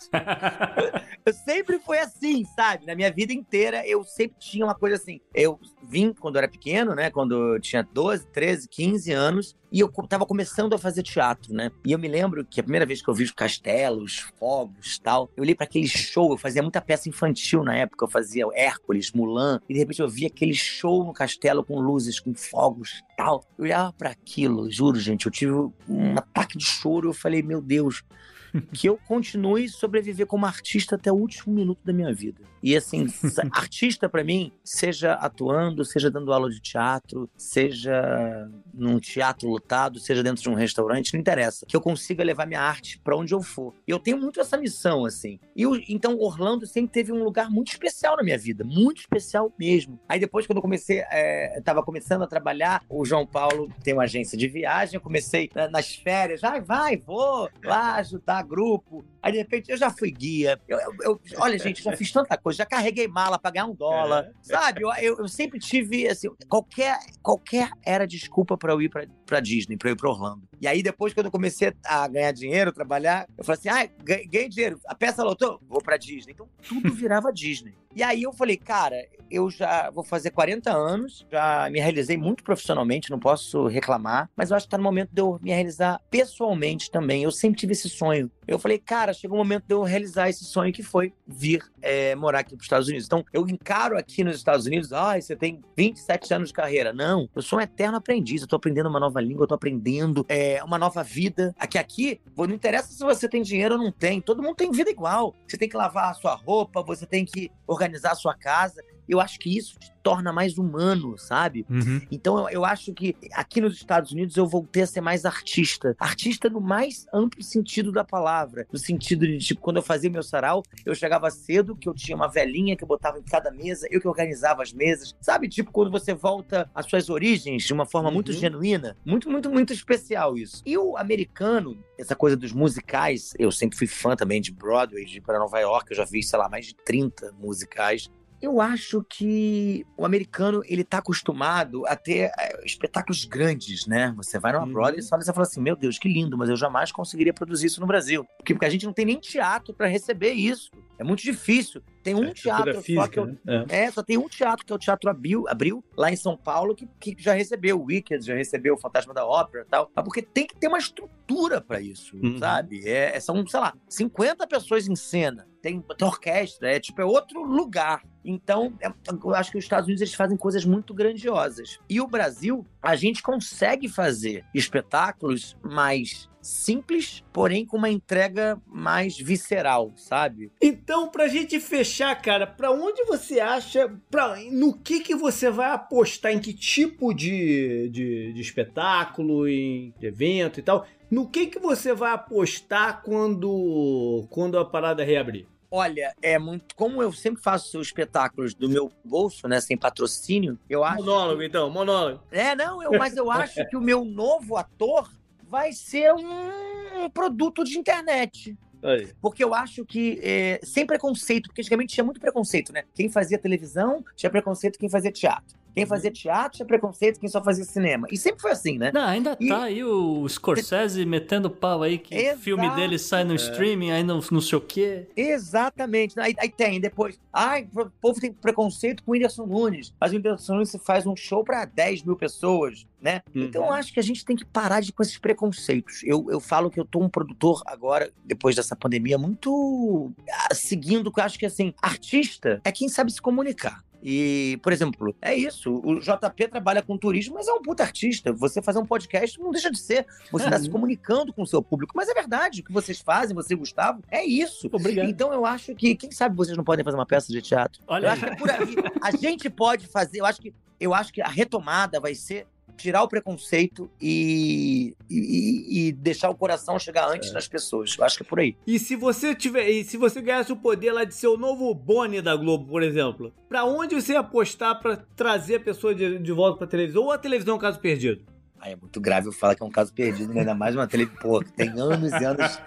Eu sempre fui assim, sabe? Na minha vida inteira, eu sempre tinha uma coisa assim. Eu vim quando eu era pequeno, né? Quando eu tinha doze, treze, quinze anos. E eu tava começando a fazer teatro, né? E eu me lembro que a primeira vez que eu vi os castelos, fogos e tal, eu olhei pra aquele show, eu fazia muita peça infantil na época, eu fazia Hércules, Mulan, e de repente eu vi aquele show no castelo com luzes, com fogos e tal. Eu olhava pra aquilo, juro, gente, eu tive um ataque de choro, eu falei, meu Deus... que eu continue sobreviver como artista até o último minuto da minha vida. E assim, artista pra mim, seja atuando, seja dando aula de teatro, seja num teatro lotado, seja dentro de um restaurante, não interessa. Que eu consiga levar minha arte pra onde eu for. E eu tenho muito essa missão, assim. E eu, então, Orlando sempre teve um lugar muito especial na minha vida. Muito especial mesmo. Aí depois, quando eu comecei, é, tava começando a trabalhar, o João Paulo tem uma agência de viagem, eu comecei na, nas férias, ah, vai, vou lá ajudar grupo, aí de repente eu já fui guia, eu, eu, eu, olha gente, já fiz tanta coisa, já carreguei mala pra ganhar um dólar, é. sabe, eu, eu, eu sempre tive assim, qualquer, qualquer era desculpa pra eu ir pra, pra Disney, pra eu ir pra Orlando, e aí depois quando eu comecei a ganhar dinheiro, trabalhar, eu falei assim, ah, ganhei dinheiro, a peça lotou, vou pra Disney, então tudo virava Disney. E aí eu falei, cara, eu já vou fazer quarenta anos, já me realizei muito profissionalmente, não posso reclamar, mas eu acho que tá no momento de eu me realizar pessoalmente também. Eu sempre tive esse sonho. Eu falei, cara, chegou o momento de eu realizar esse sonho, que foi vir é, morar aqui pros Estados Unidos. Então, eu encaro aqui nos Estados Unidos, ah, você tem vinte e sete anos de carreira. Não, eu sou um eterno aprendiz, eu tô aprendendo uma nova língua, eu tô aprendendo é, uma nova vida. Aqui, aqui, não interessa se você tem dinheiro ou não tem, todo mundo tem vida igual. Você tem que lavar a sua roupa, você tem que organizar a sua casa. Eu acho que isso te torna mais humano, sabe? Uhum. Então, eu, eu acho que aqui nos Estados Unidos eu voltei a ser mais artista. Artista no mais amplo sentido da palavra. No sentido de, tipo, quando eu fazia meu sarau, eu chegava cedo, que eu tinha uma velhinha que eu botava em cada mesa, eu que organizava as mesas. Sabe, tipo, quando você volta às suas origens de uma forma muito uhum. genuína. Muito, muito, muito especial isso. E o americano, essa coisa dos musicais, eu sempre fui fã também de Broadway, de ir pra Nova York, eu já vi, sei lá, mais de trinta musicais. Eu acho que o americano, ele tá acostumado a ter espetáculos grandes, né? Você vai numa uhum. Broadway e você fala assim, meu Deus, que lindo, mas eu jamais conseguiria produzir isso no Brasil. Porque a gente não tem nem teatro pra receber isso. É muito difícil. Tem um é, teatro física, só que eu, né? é. é, só tem um teatro, que é o Teatro Abril, Abril lá em São Paulo, que, que já recebeu o Wicked, já recebeu o Fantasma da Ópera e tal. Porque tem que ter uma estrutura pra isso, uhum. sabe? É, são, sei lá, cinquenta pessoas em cena. Tem, tem orquestra, é tipo, é outro lugar. Então, eu acho que os Estados Unidos, eles fazem coisas muito grandiosas. E o Brasil, a gente consegue fazer espetáculos mais simples, porém com uma entrega mais visceral, sabe? Então, pra gente fechar, cara, pra onde você acha, pra, no que que você vai apostar, em que tipo de, de, de espetáculo, em evento e tal, no que que você vai apostar quando, quando a parada reabrir? Olha, é muito. Como eu sempre faço espetáculos do meu bolso, né? Sem patrocínio, eu acho. Monólogo, que... então, monólogo. É, não, eu, mas eu acho que o meu novo ator vai ser um produto de internet. Aí. Porque eu acho que, é, sem preconceito, porque antigamente tinha muito preconceito, né? Quem fazia televisão tinha preconceito, quem fazia teatro. Quem fazia teatro tinha preconceito, quem só fazia cinema. E sempre foi assim, né? Não, ainda e... tá aí o Scorsese metendo pau aí, que o filme dele sai no é. streaming, aí não, não sei o quê. Exatamente. Aí, aí tem, depois... Ai, o povo tem preconceito com o Whindersson Nunes. Mas o Whindersson Nunes faz um show pra dez mil pessoas, né? Uhum. Então eu acho que a gente tem que parar de ir com esses preconceitos. Eu, eu falo que eu tô um produtor agora, depois dessa pandemia, muito... Seguindo, que eu acho que, assim, artista é quem sabe se comunicar. E, por exemplo, é isso. O J P trabalha com turismo, mas é um puta artista. Você fazer um podcast não deixa de ser. Você tá se comunicando com o seu público. Mas é verdade, o que vocês fazem, você e o Gustavo, é isso. Obrigado. Então eu acho que, quem sabe vocês não podem fazer uma peça de teatro? Olha, eu acho que é por aí. A gente pode fazer. Eu acho que, eu acho que a retomada vai ser tirar o preconceito e, e, e deixar o coração chegar antes é. das pessoas. Eu acho que é por aí. E se você tiver, e se você ganhasse o poder lá de ser o novo Boni da Globo, por exemplo, pra onde você ia apostar pra trazer a pessoa de, de volta pra televisão? Ou a televisão é um caso perdido? Ai, é muito grave eu falar que é um caso perdido, né? Ainda mais uma televisão. Pô, tem anos e anos.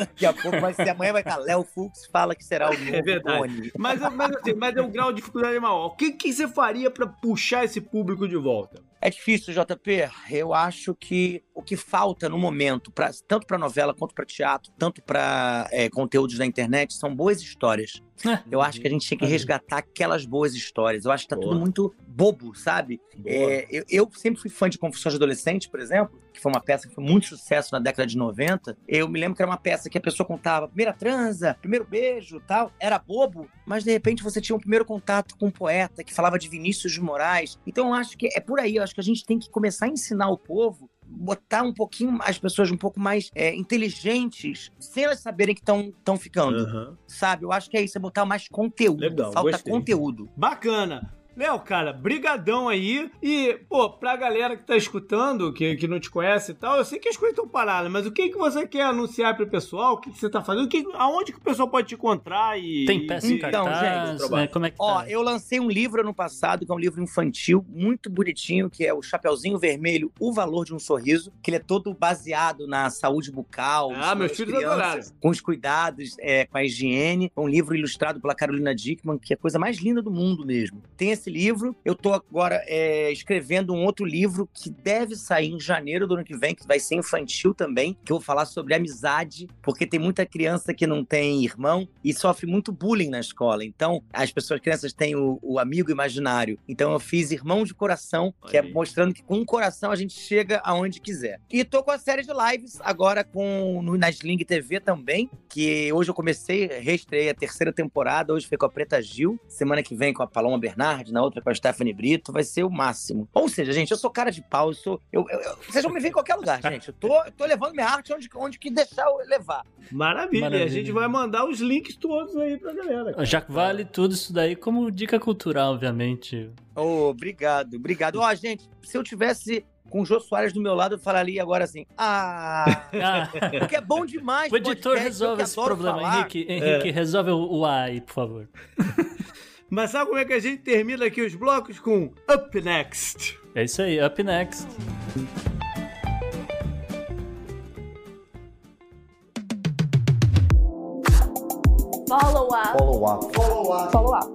Daqui a pouco vai ser, amanhã vai estar Léo Fuchs, fala que será o novo. É verdade. Mas, mas, assim, mas é um grau de dificuldade maior. O que, que você faria pra puxar esse público de volta? É difícil, J P. Eu acho que o que falta no momento, pra, tanto pra novela, quanto pra teatro, tanto pra é, conteúdos na internet, são boas histórias. Eu acho que a gente tem que resgatar aquelas boas histórias. Eu acho que tá Boa. tudo muito bobo, sabe? É, eu, eu sempre fui fã de Confissões de Adolescente, por exemplo, que foi uma peça que foi muito sucesso na década de noventa. Eu me lembro que era uma peça que a pessoa contava primeira transa, primeiro beijo, tal. Era bobo, mas de repente você tinha um primeiro contato com um poeta que falava de Vinícius de Moraes. Então eu acho que é por aí. Eu acho que a gente tem que começar a ensinar o povo, botar um pouquinho as pessoas um pouco mais é, inteligentes, sem elas saberem que estão ficando, uhum. sabe? Eu acho que é isso, é botar mais conteúdo. Legal, falta gostei. Conteúdo. Bacana. Léo, cara, brigadão aí. E, pô, pra galera que tá escutando, que, que não te conhece e tal, eu sei que as coisas estão paradas, mas o que que você quer anunciar pro pessoal? O que que você tá fazendo? O que, aonde que o pessoal pode te encontrar? E, tem peça em cartaz, então, né? Como é que tá? Ó, eu lancei um livro ano passado, que é um livro infantil, muito bonitinho, que é o Chapeuzinho Vermelho, O Valor de um Sorriso, que ele é todo baseado na saúde bucal. Ah, meus filhos adoraram. Com os cuidados, é, com a higiene. É um livro ilustrado pela Carol Dieckmann, que é a coisa mais linda do mundo mesmo. Tem esse esse livro. Eu tô agora é, escrevendo um outro livro que deve sair em janeiro do ano que vem, que vai ser infantil também, que eu vou falar sobre amizade, porque tem muita criança que não tem irmão e sofre muito bullying na escola. Então, as pessoas, as crianças têm o, o amigo imaginário. Então, eu fiz Irmão de Coração, que é mostrando que com o coração a gente chega aonde quiser. E tô com a série de lives agora com, no, na Sling T V também, que hoje eu comecei, reestreiei a terceira temporada, hoje foi com a Preta Gil, semana que vem com a Paloma Bernardi, na outra com a Stephanie Brito, vai ser o máximo. Ou seja, gente, eu sou cara de pau, eu sou... Eu, eu, eu, vocês vão me ver em qualquer lugar, gente. Eu tô, eu tô levando minha arte onde, onde que deixar eu levar. Maravilha. Maravilha, a gente vai mandar os links todos aí pra galera. Cara. Já vale tudo isso daí como dica cultural, obviamente. Oh, obrigado, obrigado. Ó, oh, gente, se eu tivesse... com o Jô Soares do meu lado, eu falaria agora assim, ah, porque é bom demais. O editor podcast, resolve esse problema, falar. Henrique, Henrique é. resolve o, o A aí, por favor. Mas sabe como é que a gente termina aqui os blocos? Com Up Next. É isso aí, Up Next. Follow up. Follow up. Follow up. Follow up.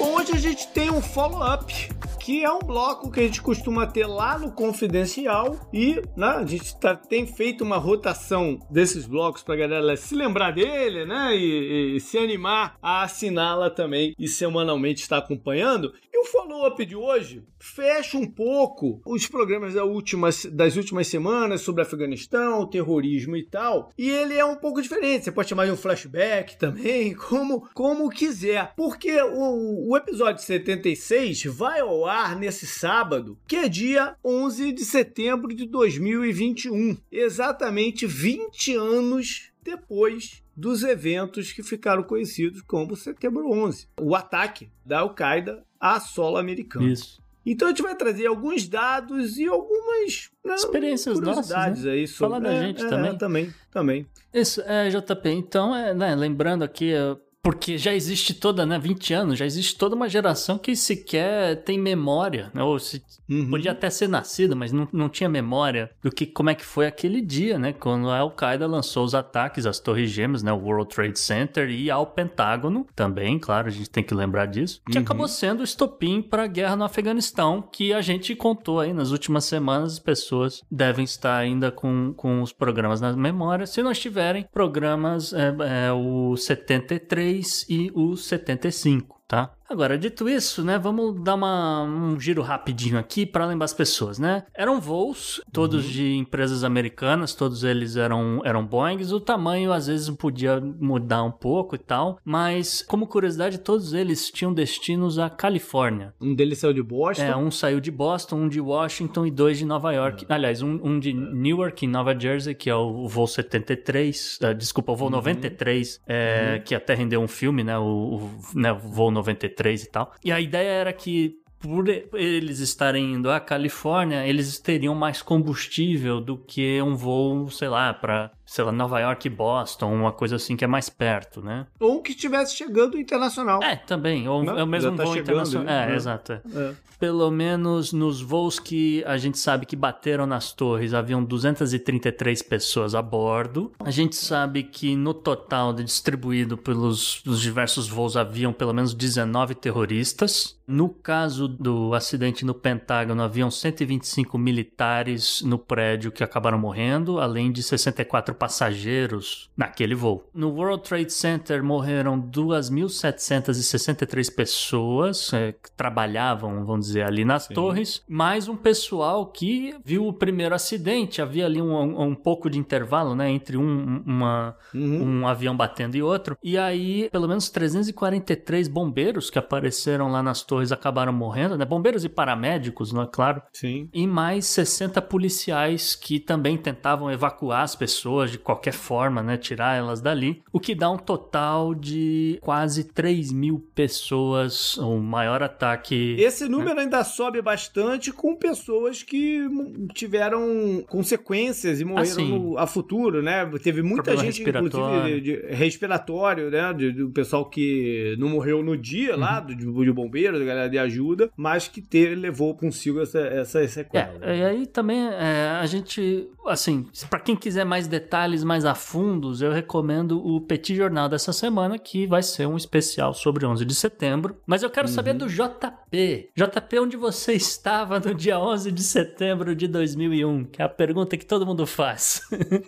Hoje a gente tem um follow-up, que é um bloco que a gente costuma ter lá no Confidencial e né, a gente tá, tem feito uma rotação desses blocos pra galera se lembrar dele, né, e, e se animar a assiná-la também e semanalmente estar acompanhando. E o follow-up de hoje fecha um pouco os programas da última, das últimas semanas sobre Afeganistão, terrorismo e tal, e ele é um pouco diferente, você pode chamar de um flashback também, como, como quiser, porque o, o episódio setenta e seis vai ao ar nesse sábado, que é dia onze de setembro de dois mil e vinte e um, exatamente vinte anos depois dos eventos que ficaram conhecidos como setembro onze, o ataque da Al-Qaeda à solo americana. Isso. Então a gente vai trazer alguns dados e algumas né, experiências nossas, né? Aí sobre... falar da é, gente é, também. É, também. Também. Isso, é, J P, então, é, né, lembrando aqui... Eu... Porque já existe toda, né, vinte anos, já existe toda uma geração que sequer tem memória, né, ou se, uhum. podia até ser nascida, mas não, não tinha memória do que, como é que foi aquele dia, né, quando a Al-Qaeda lançou os ataques às Torres Gêmeas, né, o World Trade Center e ao Pentágono também, claro, a gente tem que lembrar disso, que uhum. acabou sendo o estopim para a guerra no Afeganistão, que a gente contou aí nas últimas semanas, as pessoas devem estar ainda com, com os programas na memória, se não estiverem, programas, é, é, o setenta e três, e o setenta e cinco, tá? Agora, dito isso, né, vamos dar uma, um giro rapidinho aqui para lembrar as pessoas, né? Eram voos, todos uhum. de empresas americanas, todos eles eram, eram Boeings, o tamanho às vezes podia mudar um pouco e tal, mas como curiosidade, todos eles tinham destinos à Califórnia. Um deles saiu de Boston? É, um saiu de Boston, um de Washington e dois de Nova York. Uhum. Aliás, um, um de Newark, em Nova Jersey, que é o voo setenta e três, uh, desculpa, o voo uhum. noventa e três, é, uhum. que até rendeu um filme, né, o, o, né, o voo noventa e três. E tal. E a ideia era que por eles estarem indo à Califórnia, eles teriam mais combustível do que um voo, sei lá, para sei lá, Nova York e Boston, uma coisa assim que é mais perto, né? Ou que estivesse chegando internacional. É, também. Ou não, é o mesmo tá voo internacional. Aí, é, né? Exato. É. É. Pelo menos nos voos que a gente sabe que bateram nas torres, haviam duzentas e trinta e três pessoas a bordo. A gente sabe que no total, distribuído pelos os diversos voos, haviam pelo menos dezenove terroristas. No caso do acidente no Pentágono, haviam cento e vinte e cinco militares no prédio que acabaram morrendo, além de sessenta e quatro passageiros naquele voo. No World Trade Center morreram duas mil setecentas e sessenta e três pessoas é, que trabalhavam, vamos dizer, ali nas Sim. torres, mais um pessoal que viu o primeiro acidente. Havia ali um, um pouco de intervalo, né, entre um, uma, uhum. um avião batendo e outro. E aí, pelo menos trezentos e quarenta e três bombeiros que apareceram lá nas torres acabaram morrendo, né? Bombeiros e paramédicos, não é claro? Sim. E mais sessenta policiais que também tentavam evacuar as pessoas de qualquer forma, né, tirar elas dali, o que dá um total de quase três mil pessoas, o um maior ataque. Esse número né? ainda sobe bastante com pessoas que tiveram consequências e morreram assim, no, a futuro, né, teve muita gente, respiratório. inclusive, de, de, respiratório, né, do pessoal que não morreu no dia uhum. lá, do, de, de bombeiros, dinheiro, galera de ajuda, mas que teve, levou consigo essa, essa sequela. É, e aí também é, a gente, assim, para quem quiser mais detalhes, mais a fundos, eu recomendo o Petit Jornal dessa semana, que vai ser um especial sobre onze de setembro. Mas eu quero uhum. saber do J P. J P, onde você estava no dia onze de setembro de dois mil e um? Que é a pergunta que todo mundo faz.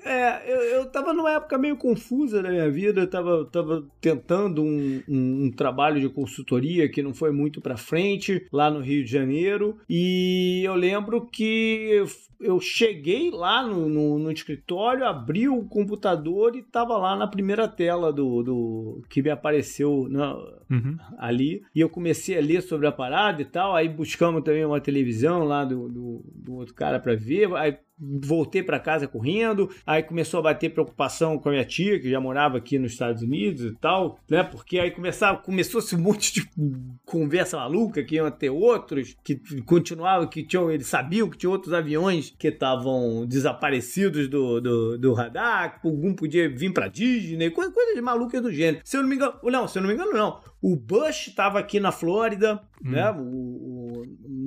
É, eu, eu tava numa época meio confusa da minha vida, eu tava, tava tentando um, um, um trabalho de consultoria que não foi muito pra frente, lá no Rio de Janeiro, e eu lembro que eu cheguei lá no, no, no escritório, abri o computador e tava lá na primeira tela do, do que me apareceu na, uhum. ali, e eu comecei a ler sobre a parada e tal, aí buscamos também uma televisão lá do, do, do outro cara pra ver, aí voltei para casa correndo, aí começou a bater preocupação com a minha tia, que já morava aqui nos Estados Unidos e tal, né? Porque aí começava, começou-se um monte de conversa maluca, que iam ter outros, que continuavam, que tinham, eles sabiam que tinha outros aviões que estavam desaparecidos do, do, do radar, que algum podia vir para Disney, coisa, coisa de maluca do gênero. Se eu não me engano, não, se eu não me engano, não. O Bush estava aqui na Flórida, hum. né? O, o,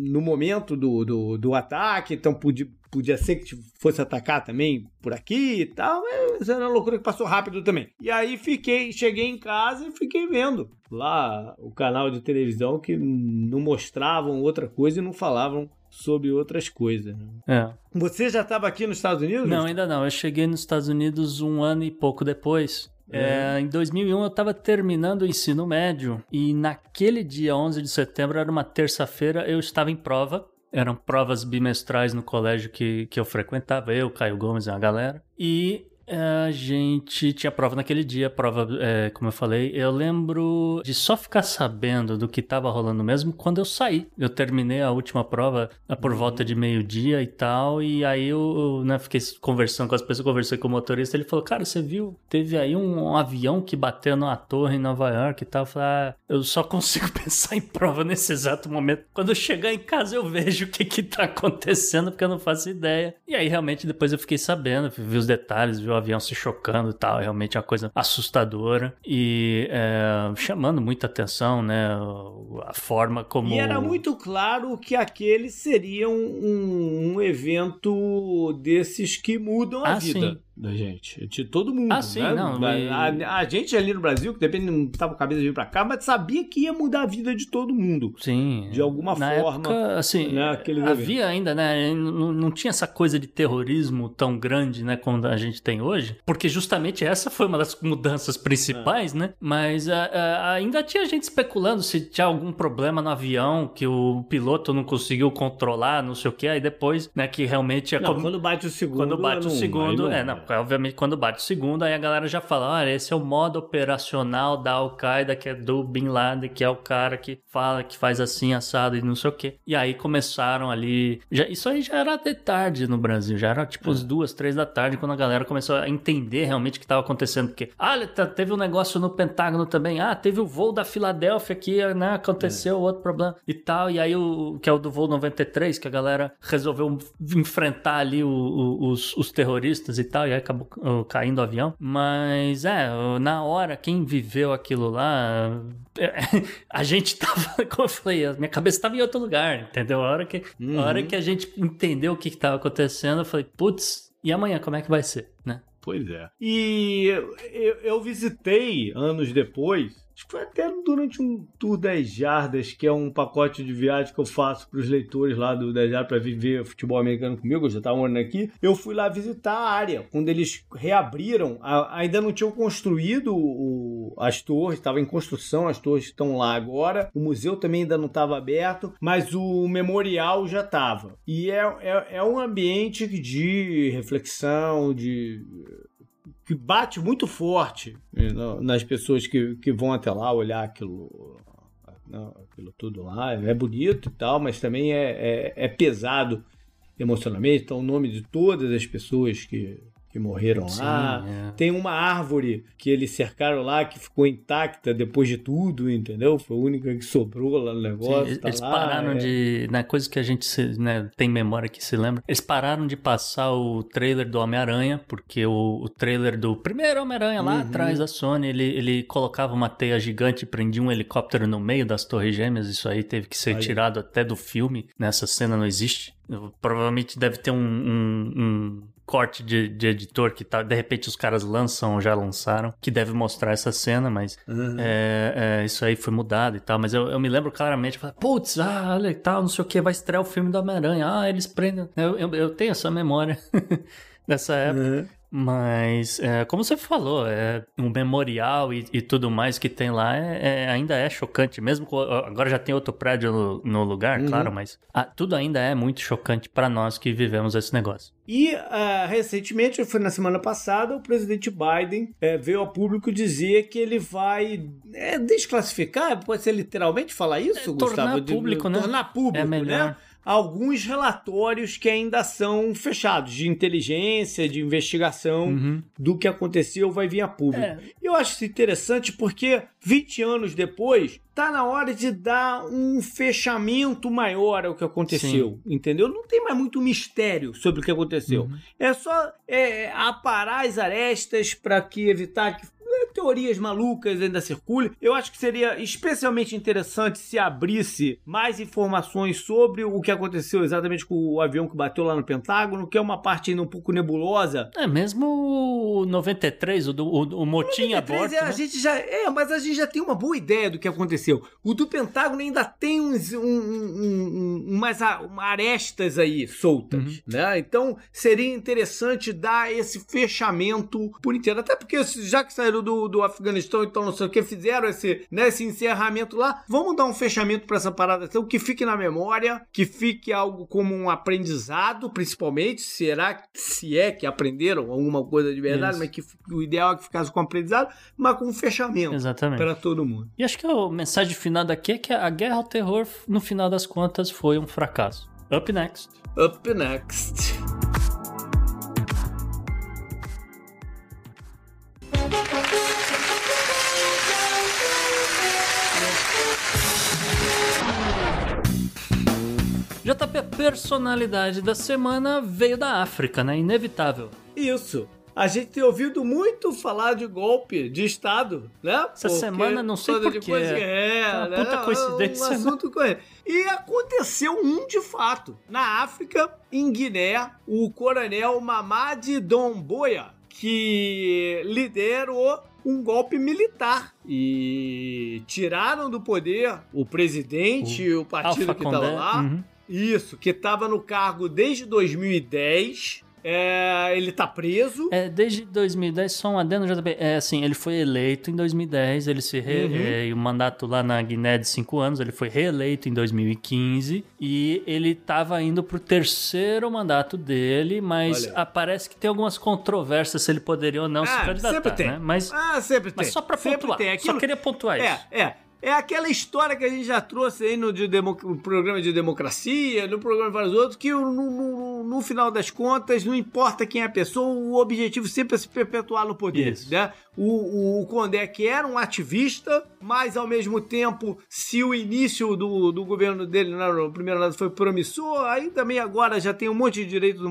no momento do, do, do ataque, então podia Podia ser que fosse atacar também por aqui e tal, mas era uma loucura que passou rápido também. E aí fiquei, cheguei em casa e fiquei vendo lá o canal de televisão que não mostravam outra coisa e não falavam sobre outras coisas. É. Você já estava aqui nos Estados Unidos? Não, ainda não. Eu cheguei nos Estados Unidos um ano e pouco depois. É. É, em dois mil e um eu estava terminando o ensino médio e naquele dia onze de setembro, era uma terça-feira, eu estava em prova. Eram provas bimestrais no colégio que, que eu frequentava, eu, Caio Gomes e a galera. E a gente tinha prova naquele dia, prova, é, como eu falei. Eu lembro de só ficar sabendo do que estava rolando mesmo quando eu saí. Eu terminei a última prova por volta de meio-dia e tal. E aí eu, eu né, fiquei conversando com as pessoas, conversei com o motorista. Ele falou, cara, você viu? Teve aí um, um avião que bateu numa torre em Nova York e tal. Eu falei, ah, eu só consigo pensar em prova nesse exato momento. Quando eu chegar em casa eu vejo o que que tá acontecendo, porque eu não faço ideia. E aí realmente depois eu fiquei sabendo, vi os detalhes, vi o avião se chocando e tal, realmente é uma coisa assustadora e é, chamando muita atenção, né, a forma como... E era muito claro que aquele seria um, um evento desses que mudam a ah, vida. Sim. Da gente, de todo mundo. Ah, sim, né? Não. Da, e... a, a gente ali no Brasil, que depende, não tava com a cabeça de vir pra cá, mas sabia que ia mudar a vida de todo mundo. Sim. De alguma na forma. Época, assim, né, havia eventos. Ainda, né? Não, não tinha essa coisa de terrorismo tão grande, né? Como a gente tem hoje. Porque justamente essa foi uma das mudanças principais, é. né? Mas a, a, ainda tinha gente especulando se tinha algum problema no avião, que o piloto não conseguiu controlar, não sei o que. Aí depois, né? Que realmente... É não, como... Quando bate o segundo... Quando bate não, o segundo, não, é, não. Obviamente, quando bate o segundo, aí a galera já fala, olha, esse é o modo operacional da Al-Qaeda, que é do Bin Laden, que é o cara que fala, que faz assim, assado e não sei o quê. E aí começaram ali... Já, isso aí já era de tarde no Brasil, já era tipo as duas, três da tarde, quando a galera começou a entender realmente o que estava acontecendo, porque, ah, teve um negócio no Pentágono também, ah, teve o voo da Filadélfia que, né, aconteceu é. outro problema e tal, e aí o que é o do voo noventa e três, que a galera resolveu enfrentar ali o, o, os, os terroristas e tal, e aí acabou caindo o avião, mas é, na hora, quem viveu aquilo lá, a gente tava, como eu falei, a minha cabeça tava em outro lugar, entendeu? A hora que, uhum. a hora que a gente entendeu o que que tava acontecendo, eu falei, putz, e amanhã como é que vai ser, né? Pois é. E eu, eu visitei anos depois, acho que foi até durante um Tour dez Jardas, que é um pacote de viagem que eu faço para os leitores lá do dez Jardas para viver futebol americano comigo, eu já estava morando aqui. Eu fui lá visitar a área, quando eles reabriram, a, ainda não tinham construído o, as torres, estava em construção, as torres estão lá agora. O museu também ainda não estava aberto, mas o memorial já estava. E é, é, é um ambiente de reflexão, de... que bate muito forte nas pessoas que, que vão até lá olhar aquilo, aquilo tudo lá. É bonito e tal, mas também é, é, é pesado emocionalmente. Então, o nome de todas as pessoas que, que morreram Sim, lá. É. Tem uma árvore que eles cercaram lá que ficou intacta depois de tudo, entendeu? Foi a única que sobrou lá no negócio. Sim, tá eles lá, pararam é... de... Na coisa que a gente se, né, tem memória que se lembra, eles pararam de passar o trailer do Homem-Aranha, porque o, o trailer do primeiro Homem-Aranha lá uhum. atrás da Sony, ele, ele colocava uma teia gigante e prendia um helicóptero no meio das Torres Gêmeas. Isso aí teve que ser Olha. tirado até do filme. Nessa cena não existe. Provavelmente deve ter um... um, um... corte de, de editor que tá, de repente os caras lançam, já lançaram, que deve mostrar essa cena, mas uhum. é, é, isso aí foi mudado e tal, mas eu, eu me lembro claramente, eu falei, putz, ah, olha e tal, não sei o que, vai estrear o filme do Homem-Aranha, ah, eles prendem, eu, eu, eu tenho essa memória dessa época. Uhum. Mas, é, como você falou, é, um memorial e, e tudo mais que tem lá é, é, ainda é chocante. Mesmo que agora já tem outro prédio no, no lugar, uhum. claro, mas a, tudo ainda é muito chocante para nós que vivemos esse negócio. E, uh, recentemente, foi na semana passada, o presidente Biden é, veio ao público dizer que ele vai é, desclassificar, pode ser literalmente falar isso, é, Gustavo? Tornar público, de, né? Tornar público, é melhor. Né? Alguns relatórios que ainda são fechados, de inteligência, de investigação, uhum. do que aconteceu vai vir a público. É. Eu acho isso interessante porque vinte anos depois, tá na hora de dar um fechamento maior ao que aconteceu, Sim. entendeu? Não tem mais muito mistério sobre o que aconteceu. Uhum. É só é, aparar as arestas para que evitar que teorias malucas ainda circulam. Eu acho que seria especialmente interessante se abrisse mais informações sobre o que aconteceu exatamente com o avião que bateu lá no Pentágono, que é uma parte ainda um pouco nebulosa. É, mesmo o noventa e três, o, o, o motim aborto. É, né? a gente já, é, mas a gente já tem uma boa ideia do que aconteceu. O do Pentágono ainda tem uns, um, um, um, umas arestas aí soltas. Uhum. Né? Então, seria interessante dar esse fechamento por inteiro. Até porque, já que saíram do, do Afeganistão, então não sei o que, fizeram esse, né, esse encerramento lá. Vamos dar um fechamento pra essa parada, então, que fique na memória, que fique algo como um aprendizado, principalmente, será se é que aprenderam alguma coisa de verdade, Isso. mas que o ideal é que ficasse com aprendizado, mas com um fechamento Exatamente. Pra todo mundo. E acho que a mensagem final daqui é que a guerra ao terror, no final das contas, foi um fracasso. Up next. Up next. J P, a personalidade da semana veio da África, né? Inevitável. Isso. A gente tem ouvido muito falar de golpe de Estado, né? Essa Porque semana não sei porquê. É, é uma né? puta coincidência. Um assunto com ele. E aconteceu um de fato. Na África, em Guiné, o coronel Mamadi Doumbouya, que liderou um golpe militar e tiraram do poder o presidente e o partido Alpha que estava lá. Uhum. Isso, que estava no cargo desde dois mil e dez, é, ele tá preso. É, desde dois mil e dez, só um adendo, J P. É assim, ele foi eleito em dois mil e dez, ele se re... Uhum. É, o mandato lá na Guiné de cinco anos, ele foi reeleito em dois mil e quinze e ele tava indo pro terceiro mandato dele, mas Olha. parece que tem algumas controvérsias se ele poderia ou não ah, se candidatar. Sempre tem. Né? Mas, ah, sempre tem. Mas só pra sempre pontuar, tem. Aquilo... só queria pontuar é, isso. É, é. É aquela história que a gente já trouxe aí no, de demo, no programa de democracia, no programa de vários outros, que no, no, no final das contas, não importa quem é a pessoa, o objetivo sempre é se perpetuar no poder. Isso. Né? O, o, o Condé, que era um ativista, mas ao mesmo tempo, se o início do, do governo dele, né, no primeiro lado, foi promissor, aí também agora já tem um monte de direitos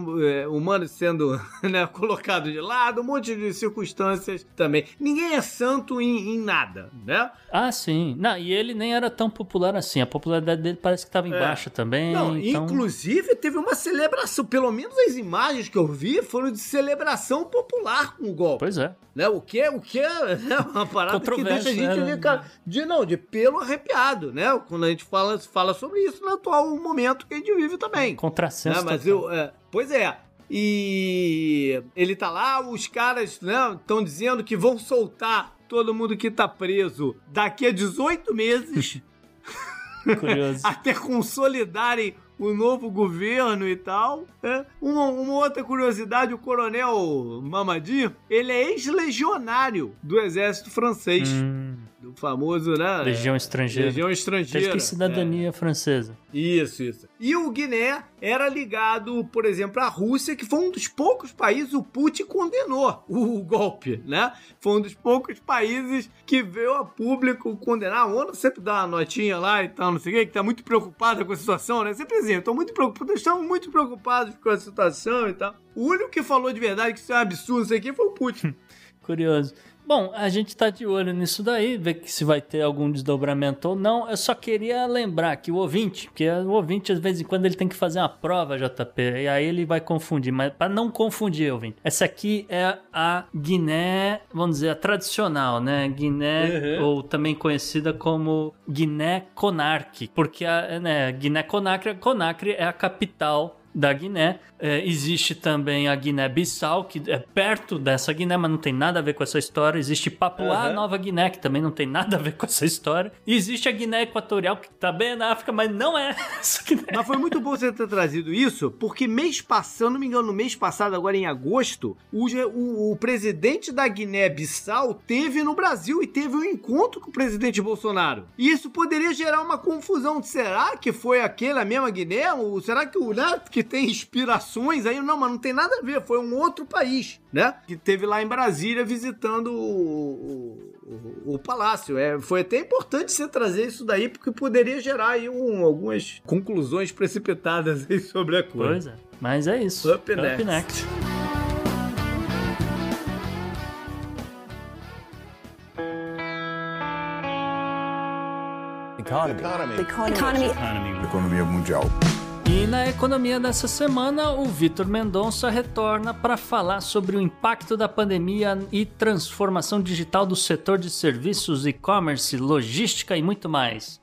humanos sendo né, colocados de lado, um monte de circunstâncias também. Ninguém é santo em, em nada, né? Ah, sim. Não, e ele nem era tão popular assim. A popularidade dele parece que estava em baixa é. também. Não, então... Inclusive, teve uma celebração. Pelo menos as imagens que eu vi foram de celebração popular com o golpe. Pois é. Né? O que, o que é uma parada que deixa a gente né? de, de, não, de pelo arrepiado, né? Quando a gente fala, fala sobre isso no atual momento que a gente vive também. Contrassenso. Né? Mas eu, é, pois é. E ele tá lá, os caras estão né, dizendo que vão soltar todo mundo que tá preso daqui a dezoito meses. Curioso. Até consolidarem o novo governo e tal. Né? Uma, uma outra curiosidade, o coronel Mamadi, ele é ex-legionário do exército francês. Hum. do famoso, né? Legião Estrangeira. Legião Estrangeira. Ele tem cidadania é. francesa. Isso, isso. E o Guiné era ligado, por exemplo, à Rússia, que foi um dos poucos países, o Putin condenou o golpe, né? Foi um dos poucos países que veio a público condenar. A ONU sempre dá uma notinha lá e tal, não sei o quê, que tá muito preocupada com a situação, né? Sempre assim, estão muito preocupados, estão muito preocupados com a situação e tal. O único que falou de verdade que isso é um absurdo, isso aqui, foi o Putin. Curioso. Bom, a gente tá de olho nisso daí, ver se vai ter algum desdobramento ou não. Eu só queria lembrar que o ouvinte, porque o ouvinte, de vez em quando, ele tem que fazer uma prova, J P, e aí ele vai confundir. Mas para não confundir, ouvinte, essa aqui é a Guiné, vamos dizer, a tradicional, né? Guiné, uhum. ou também conhecida como Guiné-Conakry, porque a né, Guiné-Conakry, Conakry é a capital da Guiné. É, existe também a Guiné-Bissau, que é perto dessa Guiné, mas não tem nada a ver com essa história. Existe Papua uhum. Nova Guiné, que também não tem nada a ver com essa história. E existe a Guiné Equatorial, que tá bem na África, mas não é essa Guiné. Mas foi muito bom você ter trazido isso, porque mês passado, não me engano, no mês passado, agora em agosto, o, o, o presidente da Guiné-Bissau teve no Brasil e teve um encontro com o presidente Bolsonaro. E isso poderia gerar uma confusão. Será que foi aquela mesma Guiné? Ou será que o... Né, que tem inspirações aí, não, mas não tem nada a ver, foi um outro país, né? Que teve lá em Brasília visitando o, o, o palácio. É, foi até importante você trazer isso daí, porque poderia gerar aí um, algumas conclusões precipitadas aí sobre a coisa. Pois é, mas é isso. Up, Up next. next. Economy. Economy. Economy. Economy. Economia mundial. E na economia dessa semana, o Vitor Mendonça retorna para falar sobre o impacto da pandemia e transformação digital do setor de serviços, e-commerce, logística e muito mais.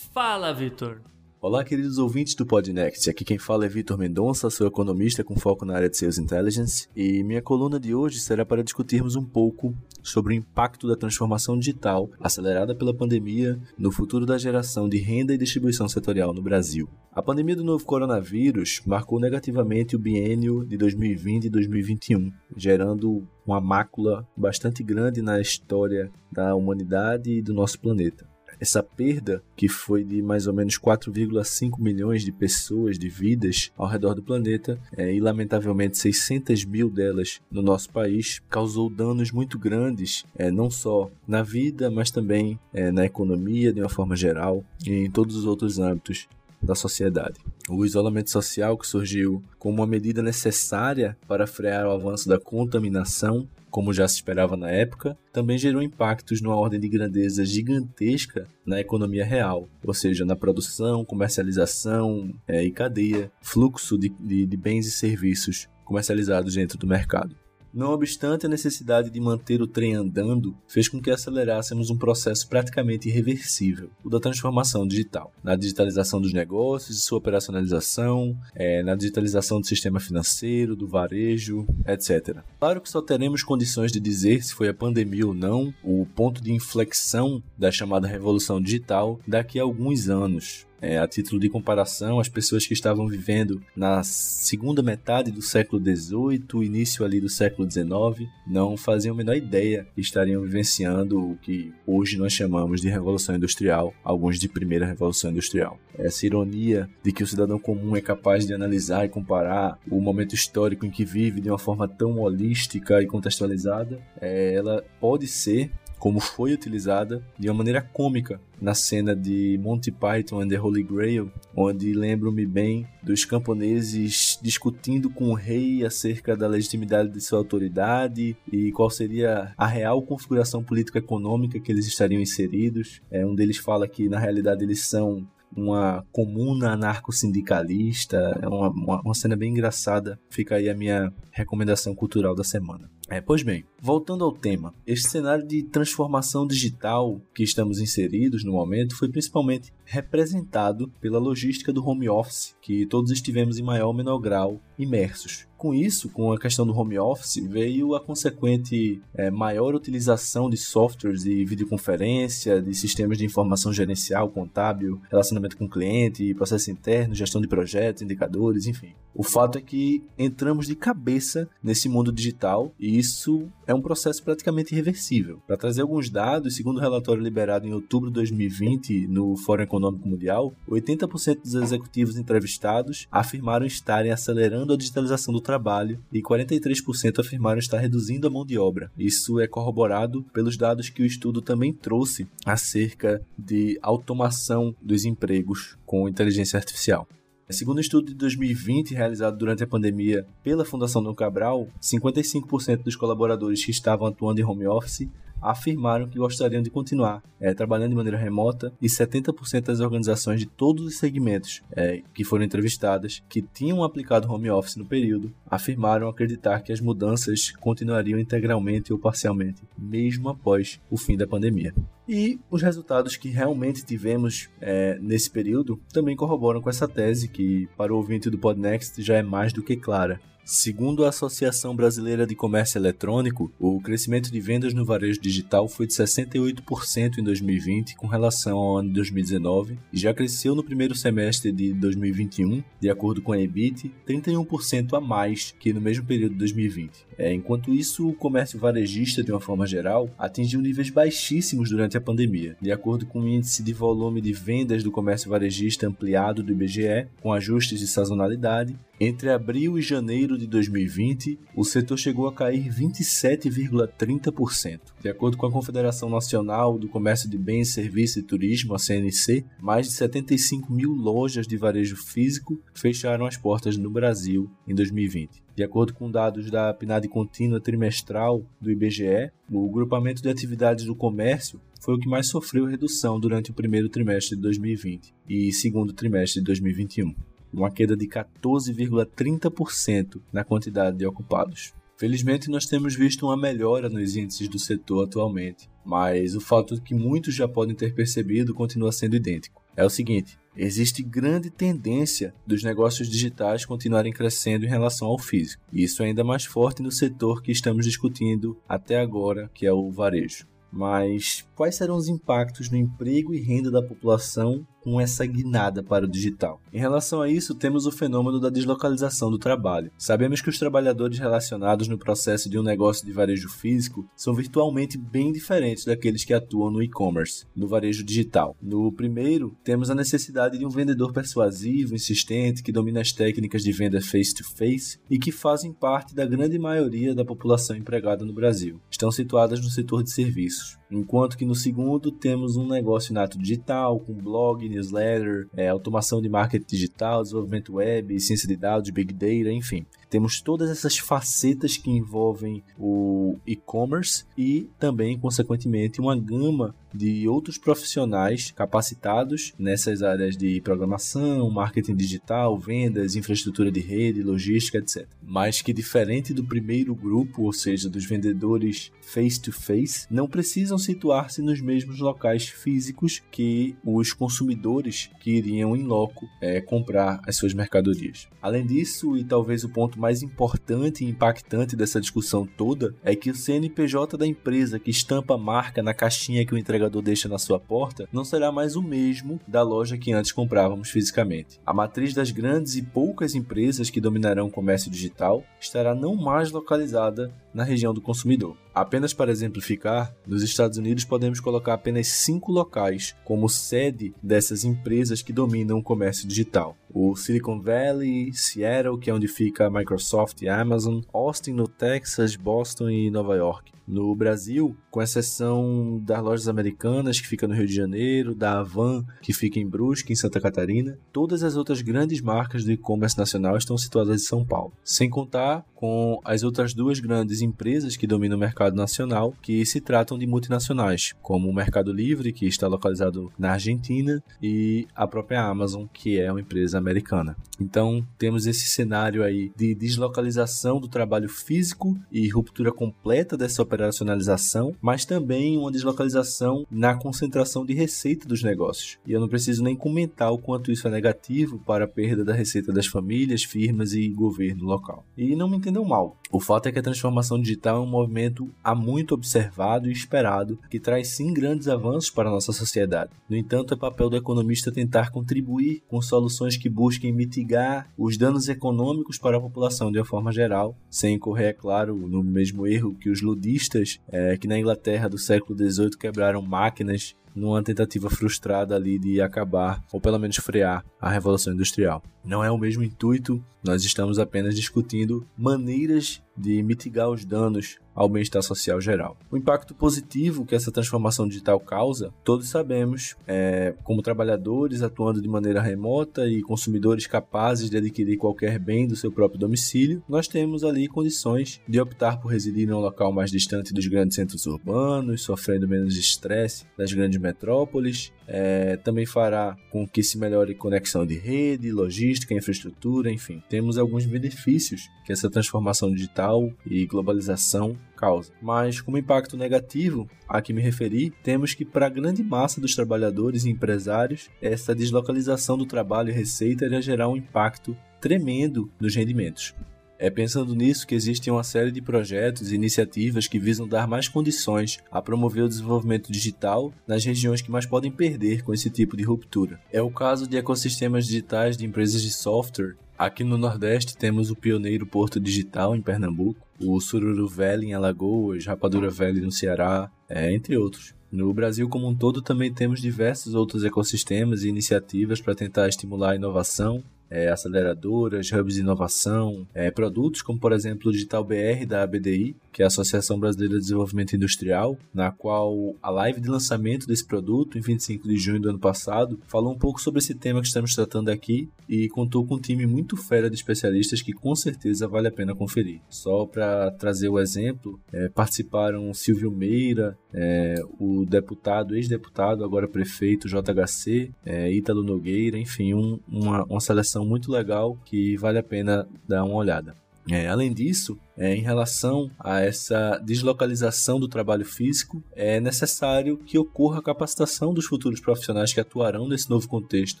Fala, Vitor! Olá, queridos ouvintes do Pod Next. Aqui quem fala é Vitor Mendonça, sou economista com foco na área de Sales Intelligence, e minha coluna de hoje será para discutirmos um pouco sobre o impacto da transformação digital acelerada pela pandemia no futuro da geração de renda e distribuição setorial no Brasil. A pandemia do novo coronavírus marcou negativamente o biênio de dois mil e vinte e dois mil e vinte e um, gerando uma mácula bastante grande na história da humanidade e do nosso planeta. Essa perda, que foi de mais ou menos quatro vírgula cinco milhões de pessoas, de vidas ao redor do planeta, é, e lamentavelmente seiscentos mil delas no nosso país, causou danos muito grandes, é, não só na vida, mas também é, na economia de uma forma geral e em todos os outros âmbitos da sociedade. O isolamento social, que surgiu como uma medida necessária para frear o avanço da contaminação, como já se esperava na época, também gerou impactos numa ordem de grandeza gigantesca na economia real, ou seja, na produção, comercialização é, e cadeia, fluxo de, de, de bens e serviços comercializados dentro do mercado. Não obstante, a necessidade de manter o trem andando fez com que acelerássemos um processo praticamente irreversível, o da transformação digital, na digitalização dos negócios e sua operacionalização, é, na digitalização do sistema financeiro, do varejo, etcétera. Claro que só teremos condições de dizer se foi a pandemia ou não o ponto de inflexão da chamada revolução digital daqui a alguns anos. É, a título de comparação, as pessoas que estavam vivendo na segunda metade do século dezoito, início ali do século dezenove, não faziam a menor ideia que estariam vivenciando o que hoje nós chamamos de Revolução Industrial, alguns de Primeira Revolução Industrial. Essa ironia de que o cidadão comum é capaz de analisar e comparar o momento histórico em que vive de uma forma tão holística e contextualizada, é, ela pode ser, como foi utilizada de uma maneira cômica na cena de Monty Python and the Holy Grail, onde lembro-me bem dos camponeses discutindo com o rei acerca da legitimidade de sua autoridade e qual seria a real configuração político-econômica que eles estariam inseridos. É, um deles fala que, na realidade, eles são uma comuna anarco-sindicalista. É uma, uma, uma cena bem engraçada. Fica aí a minha recomendação cultural da semana. É, pois bem, voltando ao tema, este cenário de transformação digital que estamos inseridos no momento foi principalmente representado pela logística do home office, que todos estivemos em maior ou menor grau imersos. Com isso, com a questão do home office, veio a consequente é, maior utilização de softwares de videoconferência, de sistemas de informação gerencial, contábil, relacionamento com cliente, processo interno, gestão de projetos, indicadores, enfim. O fato é que entramos de cabeça nesse mundo digital e isso é um processo praticamente irreversível. Para trazer alguns dados, segundo o relatório liberado em outubro de dois mil e vinte no Fórum Econômico Mundial, oitenta por cento dos executivos entrevistados afirmaram estarem acelerando a digitalização do trabalho e quarenta e três por cento afirmaram estar reduzindo a mão de obra. Isso é corroborado pelos dados que o estudo também trouxe acerca de automação dos empregos com inteligência artificial. Segundo um estudo de dois mil e vinte, realizado durante a pandemia pela Fundação Dom Cabral, cinquenta e cinco por cento dos colaboradores que estavam atuando em home office afirmaram que gostariam de continuar é, trabalhando de maneira remota, e setenta por cento das organizações de todos os segmentos é, que foram entrevistadas, que tinham aplicado home office no período, afirmaram acreditar que as mudanças continuariam integralmente ou parcialmente, mesmo após o fim da pandemia. E os resultados que realmente tivemos é, nesse período também corroboram com essa tese que, para o ouvinte do Pod Next, já é mais do que clara. Segundo a Associação Brasileira de Comércio Eletrônico, o crescimento de vendas no varejo digital foi de sessenta e oito por cento em dois mil e vinte com relação ao ano de dois mil e dezenove e já cresceu no primeiro semestre de dois mil e vinte e um, de acordo com a EBIT, trinta e um por cento a mais que no mesmo período de dois mil e vinte. É, enquanto isso, o comércio varejista, de uma forma geral, atingiu níveis baixíssimos durante a pandemia, de acordo com o Índice de Volume de Vendas do Comércio Varejista Ampliado do I B G E, com ajustes de sazonalidade. Entre abril e janeiro de dois mil e vinte, o setor chegou a cair vinte e sete vírgula trinta por cento. De acordo com a Confederação Nacional do Comércio de Bens, Serviços e Turismo, a C N C, mais de setenta e cinco mil lojas de varejo físico fecharam as portas no Brasil em dois mil e vinte. De acordo com dados da PNAD contínua trimestral do I B G E, o grupamento de atividades do comércio foi o que mais sofreu redução durante o primeiro trimestre de dois mil e vinte e segundo trimestre de dois mil e vinte e um. Uma queda de quatorze vírgula trinta por cento na quantidade de ocupados. Felizmente, nós temos visto uma melhora nos índices do setor atualmente, mas o fato que muitos já podem ter percebido continua sendo idêntico. É o seguinte, existe grande tendência dos negócios digitais continuarem crescendo em relação ao físico, e isso é ainda mais forte no setor que estamos discutindo até agora, que é o varejo. Mas quais serão os impactos no emprego e renda da população com essa guinada para o digital? Em relação a isso, temos o fenômeno da deslocalização do trabalho. Sabemos que os trabalhadores relacionados no processo de um negócio de varejo físico são virtualmente bem diferentes daqueles que atuam no e-commerce, no varejo digital. No primeiro, temos a necessidade de um vendedor persuasivo, insistente, que domina as técnicas de venda face-to-face e que fazem parte da grande maioria da população empregada no Brasil. Estão situadas no setor de serviços. Enquanto que no segundo, temos um negócio nato digital, com blog, newsletter, é, automação de marketing digital, desenvolvimento web, ciência de dados, big data, enfim. Temos todas essas facetas que envolvem o e-commerce e também, consequentemente, uma gama de outros profissionais capacitados nessas áreas de programação, marketing digital, vendas, infraestrutura de rede, logística, etcétera. Mas que, diferente do primeiro grupo, ou seja, dos vendedores face-to-face, não precisam situar-se nos mesmos locais físicos que os consumidores que iriam em loco é, comprar as suas mercadorias. Além disso, e talvez o ponto mais importante e impactante dessa discussão toda, é que o C N P J da empresa que estampa a marca na caixinha que o entregador deixa na sua porta não será mais o mesmo da loja que antes comprávamos fisicamente. A matriz das grandes e poucas empresas que dominarão o comércio digital estará não mais localizada na região do consumidor. Apenas para exemplificar, nos Estados Unidos podemos colocar apenas cinco locais como sede dessas empresas que dominam o comércio digital. O Silicon Valley, Seattle, que é onde fica a Microsoft e a Amazon, Austin, no Texas, Boston e Nova York. No Brasil, com exceção das lojas americanas, que fica no Rio de Janeiro, da Havan, que fica em Brusque, em Santa Catarina, todas as outras grandes marcas do e-commerce nacional estão situadas em São Paulo. Sem contar com as outras duas grandes empresas que dominam o mercado nacional, que se tratam de multinacionais, como o Mercado Livre, que está localizado na Argentina, e a própria Amazon, que é uma empresa americana. Então, temos esse cenário aí de deslocalização do trabalho físico e ruptura completa dessa operacionalização, mas também uma deslocalização na concentração de receita dos negócios. E eu não preciso nem comentar o quanto isso é negativo para a perda da receita das famílias, firmas e governo local. E não me entendam mal, o fato é que a transformação digital é um movimento há muito observado e esperado, que traz sim grandes avanços para a nossa sociedade. No entanto, é papel do economista tentar contribuir com soluções que busquem mitigar os danos econômicos para a população de uma forma geral, sem correr, é claro, no mesmo erro que os ludistas, é, que na Inglaterra do século dezoito quebraram máquinas numa tentativa frustrada ali de acabar, ou pelo menos frear, a Revolução Industrial. Não é o mesmo intuito, nós estamos apenas discutindo maneiras de mitigar os danos ao bem-estar social geral. O impacto positivo que essa transformação digital causa, todos sabemos, é, como trabalhadores atuando de maneira remota e consumidores capazes de adquirir qualquer bem do seu próprio domicílio, nós temos ali condições de optar por residir em um local mais distante dos grandes centros urbanos, sofrendo menos estresse das grandes metrópoles. É, também fará com que se melhore conexão de rede, logística, infraestrutura, enfim. Temos alguns benefícios que essa transformação digital e globalização causa. Mas, como impacto negativo a que me referi, temos que, para a grande massa dos trabalhadores e empresários, essa deslocalização do trabalho e receita irá gerar um impacto tremendo nos rendimentos. É pensando nisso que existe uma série de projetos e iniciativas que visam dar mais condições a promover o desenvolvimento digital nas regiões que mais podem perder com esse tipo de ruptura. É o caso de ecossistemas digitais de empresas de software. Aqui no Nordeste temos o pioneiro Porto Digital em Pernambuco, o Sururu Valley em Alagoas, Rapadura Valley no Ceará, é, entre outros. No Brasil como um todo também temos diversos outros ecossistemas e iniciativas para tentar estimular a inovação, É, aceleradoras, hubs de inovação, é, produtos como, por exemplo, o Digital B R da A B D I, que é a Associação Brasileira de Desenvolvimento Industrial, na qual a live de lançamento desse produto, em vinte e cinco de junho do ano passado, falou um pouco sobre esse tema que estamos tratando aqui e contou com um time muito fera de especialistas que com certeza vale a pena conferir. Só para trazer o exemplo, é, participaram Silvio Meira, é, o deputado, ex-deputado, agora prefeito, J H C, é, Ítalo Nogueira, enfim, um, uma, uma seleção muito legal que vale a pena dar uma olhada. É, além disso, é, em relação a essa deslocalização do trabalho físico, é necessário que ocorra a capacitação dos futuros profissionais que atuarão nesse novo contexto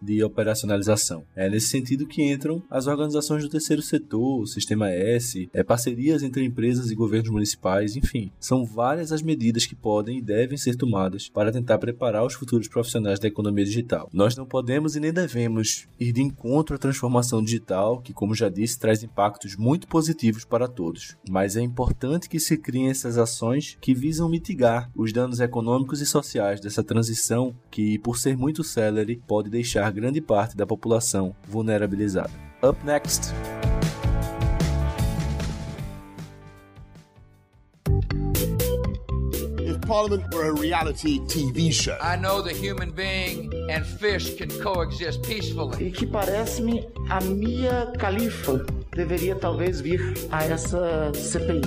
de operacionalização. É nesse sentido que entram as organizações do terceiro setor, o Sistema S, é, parcerias entre empresas e governos municipais, enfim. São várias as medidas que podem e devem ser tomadas para tentar preparar os futuros profissionais da economia digital. Nós não podemos e nem devemos ir de encontro à transformação digital, que, como já disse, traz impactos muito positivos para todos, mas é importante que se criem essas ações que visam mitigar os danos econômicos e sociais dessa transição que, por ser muito célere, pode deixar grande parte da população vulnerabilizada. Up next! If Parliament were a reality T V show. I know the human being and fish can coexist peacefully. E que parece-me a Mia Khalifa deveria talvez vir a essa C P I.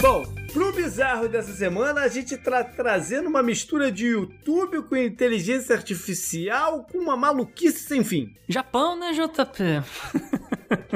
Bom, pro bizarro dessa semana a gente tá trazendo uma mistura de YouTube com inteligência artificial com uma maluquice sem fim. Japão, né, J P?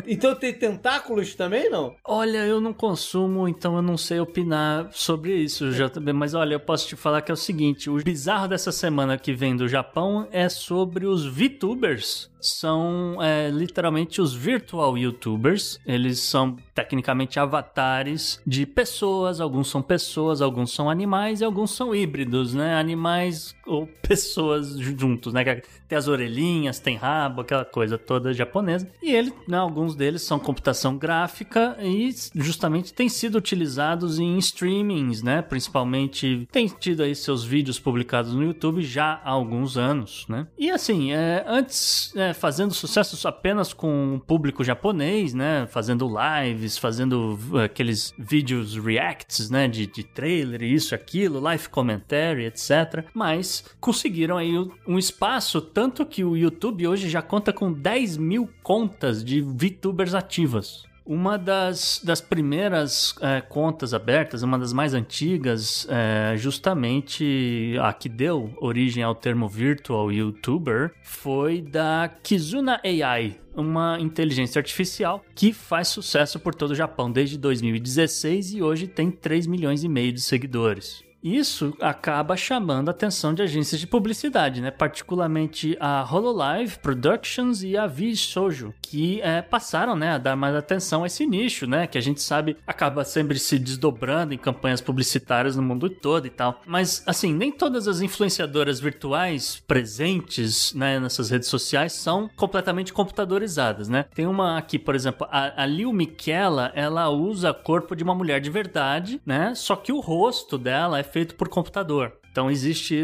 Então tem tentáculos também, não? Olha, eu não consumo, então eu não sei opinar sobre isso, J B. Mas olha, eu posso te falar que é o seguinte, o bizarro dessa semana que vem do Japão é sobre os VTubers. São é, literalmente os virtual YouTubers. Eles são tecnicamente avatares de pessoas. Alguns são pessoas, alguns são animais e alguns são híbridos, né? Animais ou pessoas juntos, né? Tem as orelhinhas, tem rabo, aquela coisa toda japonesa. E ele, né, alguns deles são computação gráfica e justamente têm sido utilizados em streamings, né? Principalmente tem tido aí seus vídeos publicados no YouTube já há alguns anos, né? E assim, é, antes... É, fazendo sucesso apenas com o público japonês, né? Fazendo lives, fazendo aqueles vídeos reacts, né? De, de trailer, isso, aquilo, live commentary, etcétera. Mas conseguiram aí um espaço, tanto que o YouTube hoje já conta com dez mil contas de VTubers ativas. Uma das, das primeiras é, contas abertas, uma das mais antigas, é, justamente a que deu origem ao termo virtual YouTuber, foi da Kizuna A I, uma inteligência artificial que faz sucesso por todo o Japão desde dois mil e dezesseis e hoje tem três milhões e meio de seguidores. Isso acaba chamando a atenção de agências de publicidade, né? Particularmente a Hololive Productions e a VSojo, que é, passaram, né, a dar mais atenção a esse nicho, né? Que a gente sabe acaba sempre se desdobrando em campanhas publicitárias no mundo todo e tal. Mas, assim, nem todas as influenciadoras virtuais presentes, né, nessas redes sociais são completamente computadorizadas, né? Tem uma aqui, por exemplo, a, a Lil Miquela, ela usa o corpo de uma mulher de verdade, né? Só que o rosto dela é feito por computador. Então existe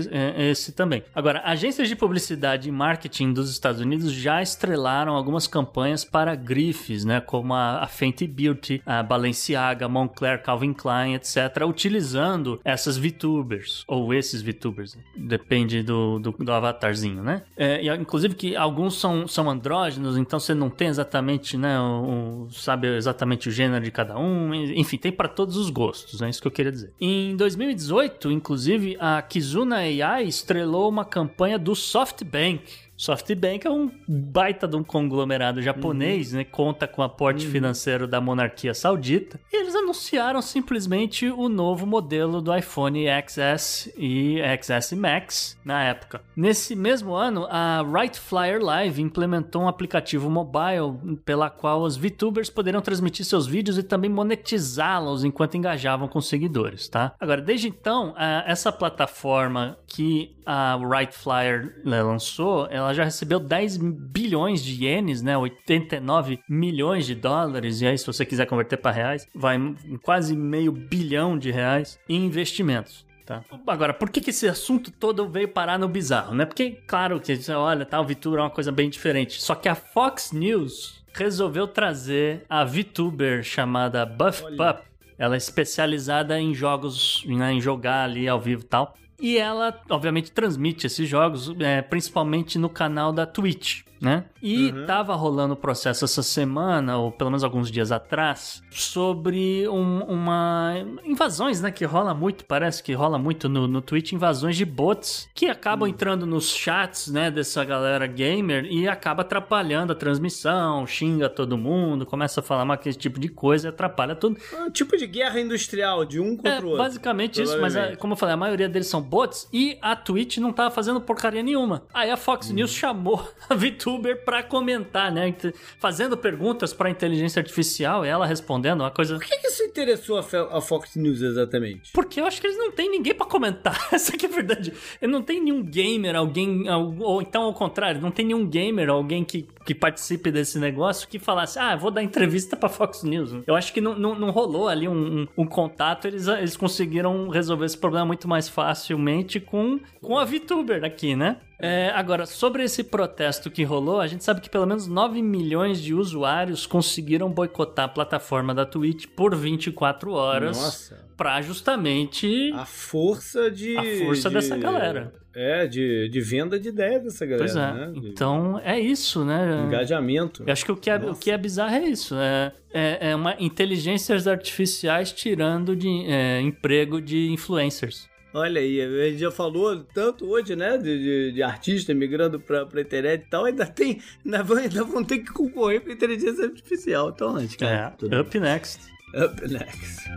esse também. Agora, agências de publicidade e marketing dos Estados Unidos já estrelaram algumas campanhas para grifes, né, como a Fenty Beauty, a Balenciaga, Moncler, Calvin Klein, etcétera, utilizando essas VTubers, ou esses VTubers, depende do, do, do avatarzinho, né? É, e, inclusive que alguns são, são andrógenos, então você não tem exatamente, né, o, o, sabe exatamente o gênero de cada um, enfim, tem para todos os gostos, é né, isso que eu queria dizer. Em dois mil e dezoito, inclusive, a A Kizuna A I estrelou uma campanha do SoftBank. SoftBank é um baita de um conglomerado japonês, uhum, né? Conta com aporte uhum. financeiro da monarquia saudita. E eles anunciaram simplesmente o novo modelo do iPhone X S e X S Max na época. Nesse mesmo ano, a Right Flyer Live implementou um aplicativo mobile pela qual os VTubers poderiam transmitir seus vídeos e também monetizá-los enquanto engajavam com seguidores, tá? Agora, desde então, essa plataforma que a Right Flyer lançou, ela Ela já recebeu dez bilhões de ienes, né? oitenta e nove milhões de dólares. E aí, se você quiser converter para reais, vai em quase meio bilhão de reais em investimentos. Tá. Agora, por que, que esse assunto todo veio parar no bizarro, né? Porque, claro, que você olha, tá, o VTuber é uma coisa bem diferente. Só que a Fox News resolveu trazer a VTuber chamada Buff Pup. Ela é especializada em jogos, né, em jogar ali ao vivo e tal. E ela, obviamente, transmite esses jogos, é, principalmente no canal da Twitch, né? E uhum. tava rolando o processo essa semana, ou pelo menos alguns dias atrás, sobre um, uma... invasões, né? Que rola muito, parece que rola muito no, no Twitch, invasões de bots, que acabam uhum. entrando nos chats, né? Dessa galera gamer e acaba atrapalhando a transmissão, xinga todo mundo, começa a falar mais que esse tipo de coisa e atrapalha tudo. Um tipo de guerra industrial, de um contra é, o outro. É, basicamente isso, mas a, como eu falei, a maioria deles são bots e a Twitch não tava fazendo porcaria nenhuma. Aí a Fox uhum. News chamou a Vitor para comentar, né? Fazendo perguntas para a inteligência artificial e ela respondendo uma coisa... Por que, que isso interessou a Fox News exatamente? Porque eu acho que eles não têm ninguém para comentar. Essa aqui é a verdade. Não tem nenhum gamer, alguém... Ou então, ao contrário, não tem nenhum gamer, alguém que, que participe desse negócio que falasse, ah, vou dar entrevista para Fox News. Eu acho que não, não, não rolou ali um, um, um contato. Eles, eles conseguiram resolver esse problema muito mais facilmente com, com a VTuber aqui, né? É, agora, sobre esse protesto que rolou, a gente sabe que pelo menos nove milhões de usuários conseguiram boicotar a plataforma da Twitch por vinte e quatro horas. Nossa. Pra justamente... A força de... A força de, dessa galera. É, de, de venda de ideia dessa galera. Pois é. Né? De, então, é isso, né? Engajamento. Eu acho que o que é, o que é bizarro é isso. É, é, é uma inteligências artificiais tirando de, é, emprego de influencers. Olha aí, a gente já falou tanto hoje, né, de, de, de artista migrando pra, pra internet e tal, ainda tem, ainda vão, ainda vão ter que concorrer pra inteligência artificial, então antes, cara. É, up next. Up next.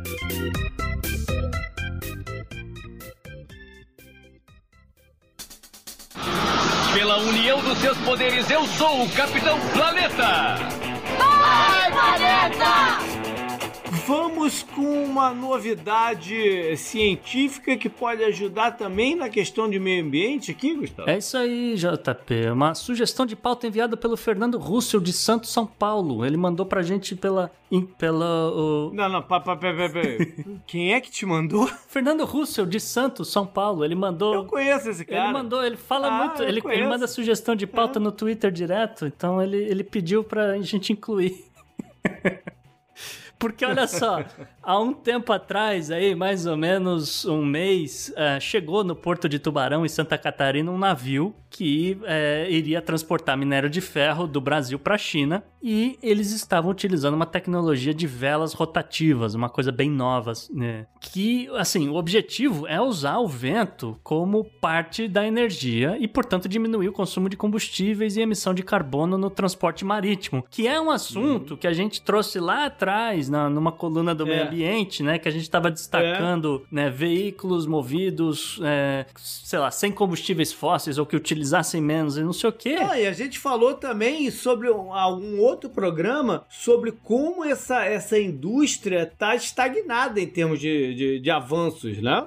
Pela união dos seus poderes, eu sou o Capitão Planeta! Vai, Planeta! Vamos com uma novidade científica que pode ajudar também na questão de meio ambiente aqui, Gustavo? É isso aí, J P. Uma sugestão de pauta enviada pelo Fernando Russell de Santos, São Paulo. Ele mandou pra gente pela... pela o... Não, não, pera, pera, pera. Quem é que te mandou? Fernando Russell de Santos, São Paulo. Ele mandou... Eu conheço esse cara. Ele mandou, ele fala ah, muito. Ele, ele manda sugestão de pauta é. no Twitter direto, então ele, ele pediu pra gente incluir. Porque olha só, há um tempo atrás, aí, mais ou menos um mês, uh, chegou no Porto de Tubarão, em Santa Catarina, um navio que uh, iria transportar minério de ferro do Brasil para a China, e eles estavam utilizando uma tecnologia de velas rotativas, uma coisa bem nova, né? Que, assim, o objetivo é usar o vento como parte da energia e, portanto, diminuir o consumo de combustíveis e emissão de carbono no transporte marítimo, que é um assunto que a gente trouxe lá atrás, na, numa coluna do é. meio ambiente, né? Que a gente estava destacando é. né, veículos movidos, é, sei lá, sem combustíveis fósseis ou que utilizassem menos e não sei o quê. Ah, e a gente falou também sobre um, algum outro programa sobre como essa, essa indústria está estagnada em termos de, de, de avanços, né?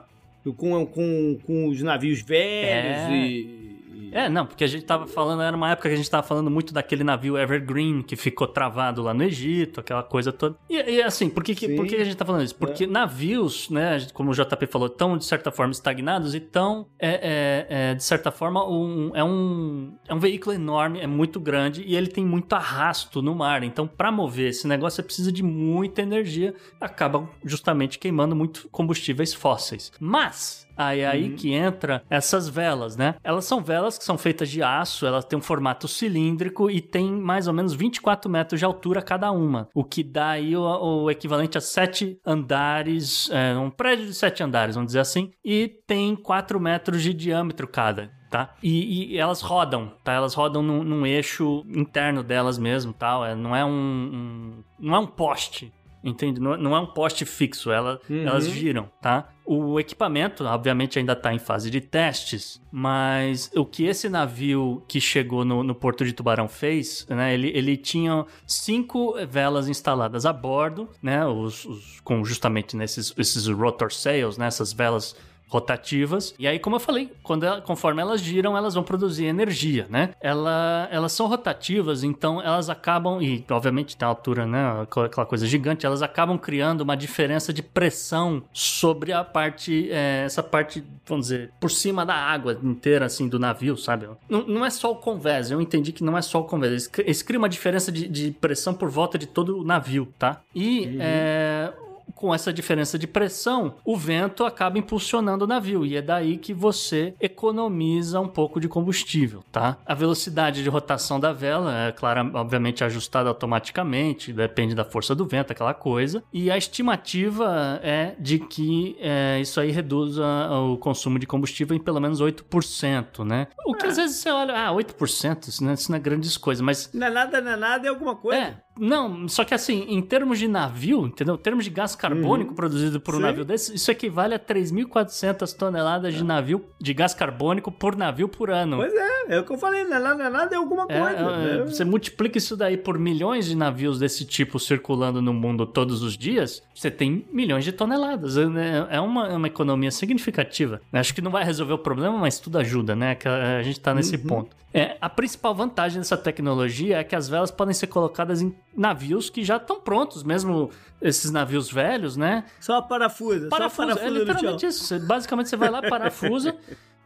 Com, com, com os navios velhos é. e... É, não, porque a gente tava falando, era uma época que a gente tava falando muito daquele navio Evergreen que ficou travado lá no Egito, aquela coisa toda. E, e assim, por que, que, por que a gente tá falando isso? Porque é. navios, né, como o J P falou, estão de certa forma estagnados e tão, é, é, é, de certa forma, um, é, um, é um veículo enorme, é muito grande e ele tem muito arrasto no mar. Então, pra mover esse negócio, você precisa de muita energia, acaba justamente queimando muito combustíveis fósseis. Mas... Aí, uhum. aí que entra essas velas, né? Elas são velas que são feitas de aço, elas têm um formato cilíndrico e tem mais ou menos vinte e quatro metros de altura cada uma, o que dá aí o, o equivalente a sete andares, é, um prédio de sete andares, vamos dizer assim, e tem quatro metros de diâmetro cada. Tá? E, e elas rodam, tá? Elas rodam num, num eixo interno delas mesmo, tal. É, não é um, um, não é um poste. Entende? Não, não é um poste fixo, ela, uhum. elas giram, tá? O equipamento, obviamente, ainda está em fase de testes, mas o que esse navio que chegou no, no Porto de Tubarão fez, né? Ele, ele tinha cinco velas instaladas a bordo, né? Os, os, com justamente nesses, esses rotor sails, né? Essas velas rotativas. E aí, como eu falei, quando ela, conforme elas giram, elas vão produzir energia, né? Ela, elas são rotativas, então elas acabam, e obviamente tem a altura, né? Aquela coisa gigante, elas acabam criando uma diferença de pressão sobre a parte, é, essa parte, vamos dizer, por cima da água inteira, assim, do navio, sabe? Não, não é só o convés, eu entendi que não é só o convés, eles, eles criam uma diferença de, de pressão por volta de todo o navio, tá? E, uhum. é... com essa diferença de pressão, o vento acaba impulsionando o navio, e é daí que você economiza um pouco de combustível, tá? A velocidade de rotação da vela é, claro, obviamente ajustada automaticamente, depende da força do vento, aquela coisa, e a estimativa é de que é, isso aí reduza o consumo de combustível em pelo menos oito por cento, né? O que é. às vezes você olha, ah, oito por cento, isso não é, isso não é grandes coisas, mas... Não é nada, não é nada, é alguma coisa. É. Não, só que assim, em termos de navio, entendeu? Em termos de gás carbônico uhum. produzido por um Sim. navio desse, isso equivale a três mil e quatrocentas toneladas de navio, de gás carbônico por navio por ano. Pois é, é o que eu falei, não é nada, nada é alguma coisa. É, é, você multiplica isso daí por milhões de navios desse tipo circulando no mundo todos os dias, você tem milhões de toneladas. É uma, é uma economia significativa. Acho que não vai resolver o problema, mas tudo ajuda, né? Que a gente tá nesse uhum. ponto. É, a principal vantagem dessa tecnologia é que as velas podem ser colocadas em navios que já estão prontos, mesmo esses navios velhos, né? Só parafusa. Parafusa, só parafusa é literalmente isso. Você, basicamente, você vai lá, parafusa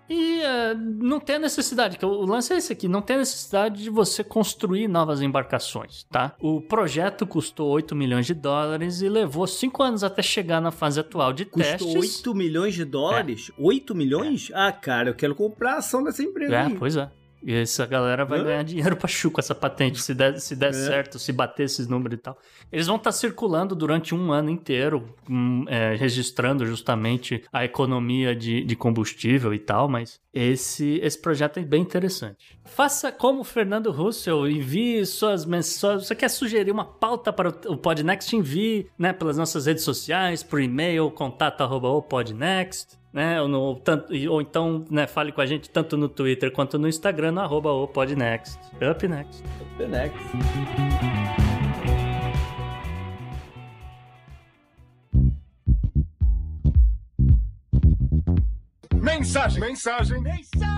e uh, não tem a necessidade, que o lance é esse aqui, não tem a necessidade de você construir novas embarcações, tá? O projeto custou oito milhões de dólares e levou cinco anos até chegar na fase atual de custou testes. Custou oito milhões de dólares? É. oito milhões? É. Ah, cara, eu quero comprar a ação dessa empresa. É, aí. Pois é. E essa galera vai Hã? ganhar dinheiro pra chuca essa patente, se der, se der é. certo, se bater esses números e tal. Eles vão estar circulando durante um ano inteiro, é, registrando justamente a economia de, de combustível e tal, mas esse, esse projeto é bem interessante. Faça como o Fernando Russell, envie suas mensagens. Você quer sugerir uma pauta para o Pod Next? Envie, né, pelas nossas redes sociais, por e-mail, contato arroba o Pod Next. Né, ou, no, tanto, ou então, né, fale com a gente tanto no Twitter quanto no Instagram, no arroba o Pod Next. Up next. Up next. Mensagem, mensagem, mensagem.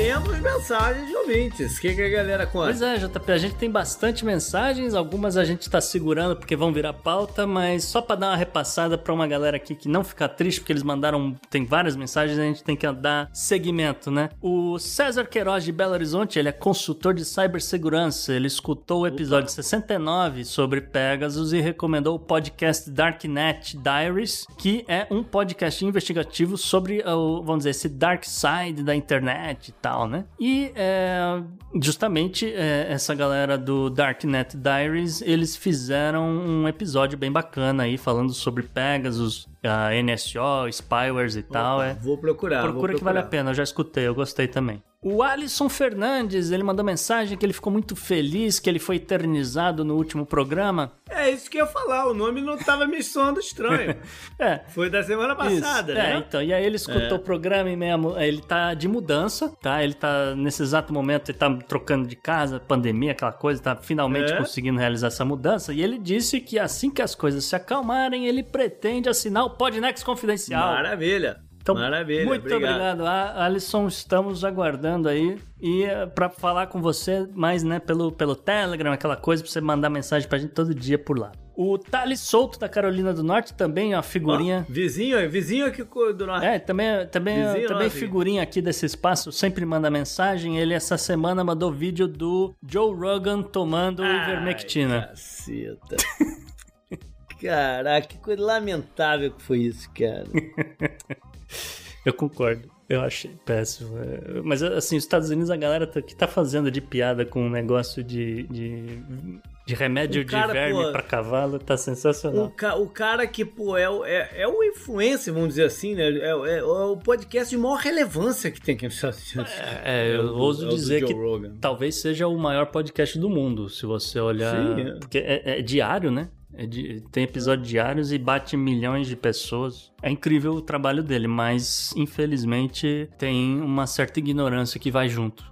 temos mensagens de ouvintes. O que, que a galera conta? Pois é, J P, a gente tem bastante mensagens. Algumas a gente tá segurando porque vão virar pauta, mas só pra dar uma repassada pra uma galera aqui que não ficar triste, porque eles mandaram, tem várias mensagens, a gente tem que dar segmento, né? O César Queiroz, de Belo Horizonte, ele é consultor de cibersegurança. Ele escutou o episódio Opa. sessenta e nove sobre Pegasus e recomendou o podcast Darknet Diaries, que é um podcast investigativo sobre, vamos dizer, esse dark side da internet e tal, né? E é, justamente é, essa galera do Darknet Diaries, eles fizeram um episódio bem bacana aí, falando sobre Pegasus, a N S O, spywares e Opa, tal. É, vou procurar. Procura vou procurar. Que vale a pena, eu já escutei, eu gostei também. O Alisson Fernandes, ele mandou mensagem que ele ficou muito feliz, que ele foi eternizado no último programa. É isso que eu ia falar, o nome não tava me soando estranho. É. Foi da semana passada, isso, né? É, então, e aí ele escutou é. o programa e mesmo, ele tá de mudança, tá? Ele tá, nesse exato momento, ele tá trocando de casa, pandemia, aquela coisa, tá finalmente é. conseguindo realizar essa mudança, e ele disse que assim que as coisas se acalmarem, ele pretende assinar o Pod Next Confidencial. Maravilha! Então, maravilha, muito obrigado, obrigado Alisson, estamos aguardando aí. E pra falar com você mais, né, pelo, pelo Telegram, aquela coisa, pra você mandar mensagem pra gente todo dia por lá. O Thales Souto, da Carolina do Norte, também é uma figurinha. Oh, vizinho, vizinho aqui do Norte. É, também, também, vizinho, também não, figurinha aqui desse espaço, sempre manda mensagem. Ele, essa semana, mandou vídeo do Joe Rogan tomando Ai, ivermectina. Caceta. Caraca, que coisa lamentável que foi isso, cara. Eu concordo, eu achei péssimo. Mas assim, os Estados Unidos, a galera que tá fazendo de piada com um negócio de, de, de remédio cara, de verme pô, pra cavalo, tá sensacional. O, ca, o cara que, pô, é, é, é o influencer, vamos dizer assim, né? É, é, é o podcast de maior relevância que tem aqui nos Estados Unidos. É, é eu é ouso do, dizer é que Rogan. Talvez seja o maior podcast do mundo, se você olhar. Sim, é. Porque é, é diário, né? É de, tem episódios diários e bate milhões de pessoas. É incrível o trabalho dele, mas infelizmente tem uma certa ignorância que vai junto.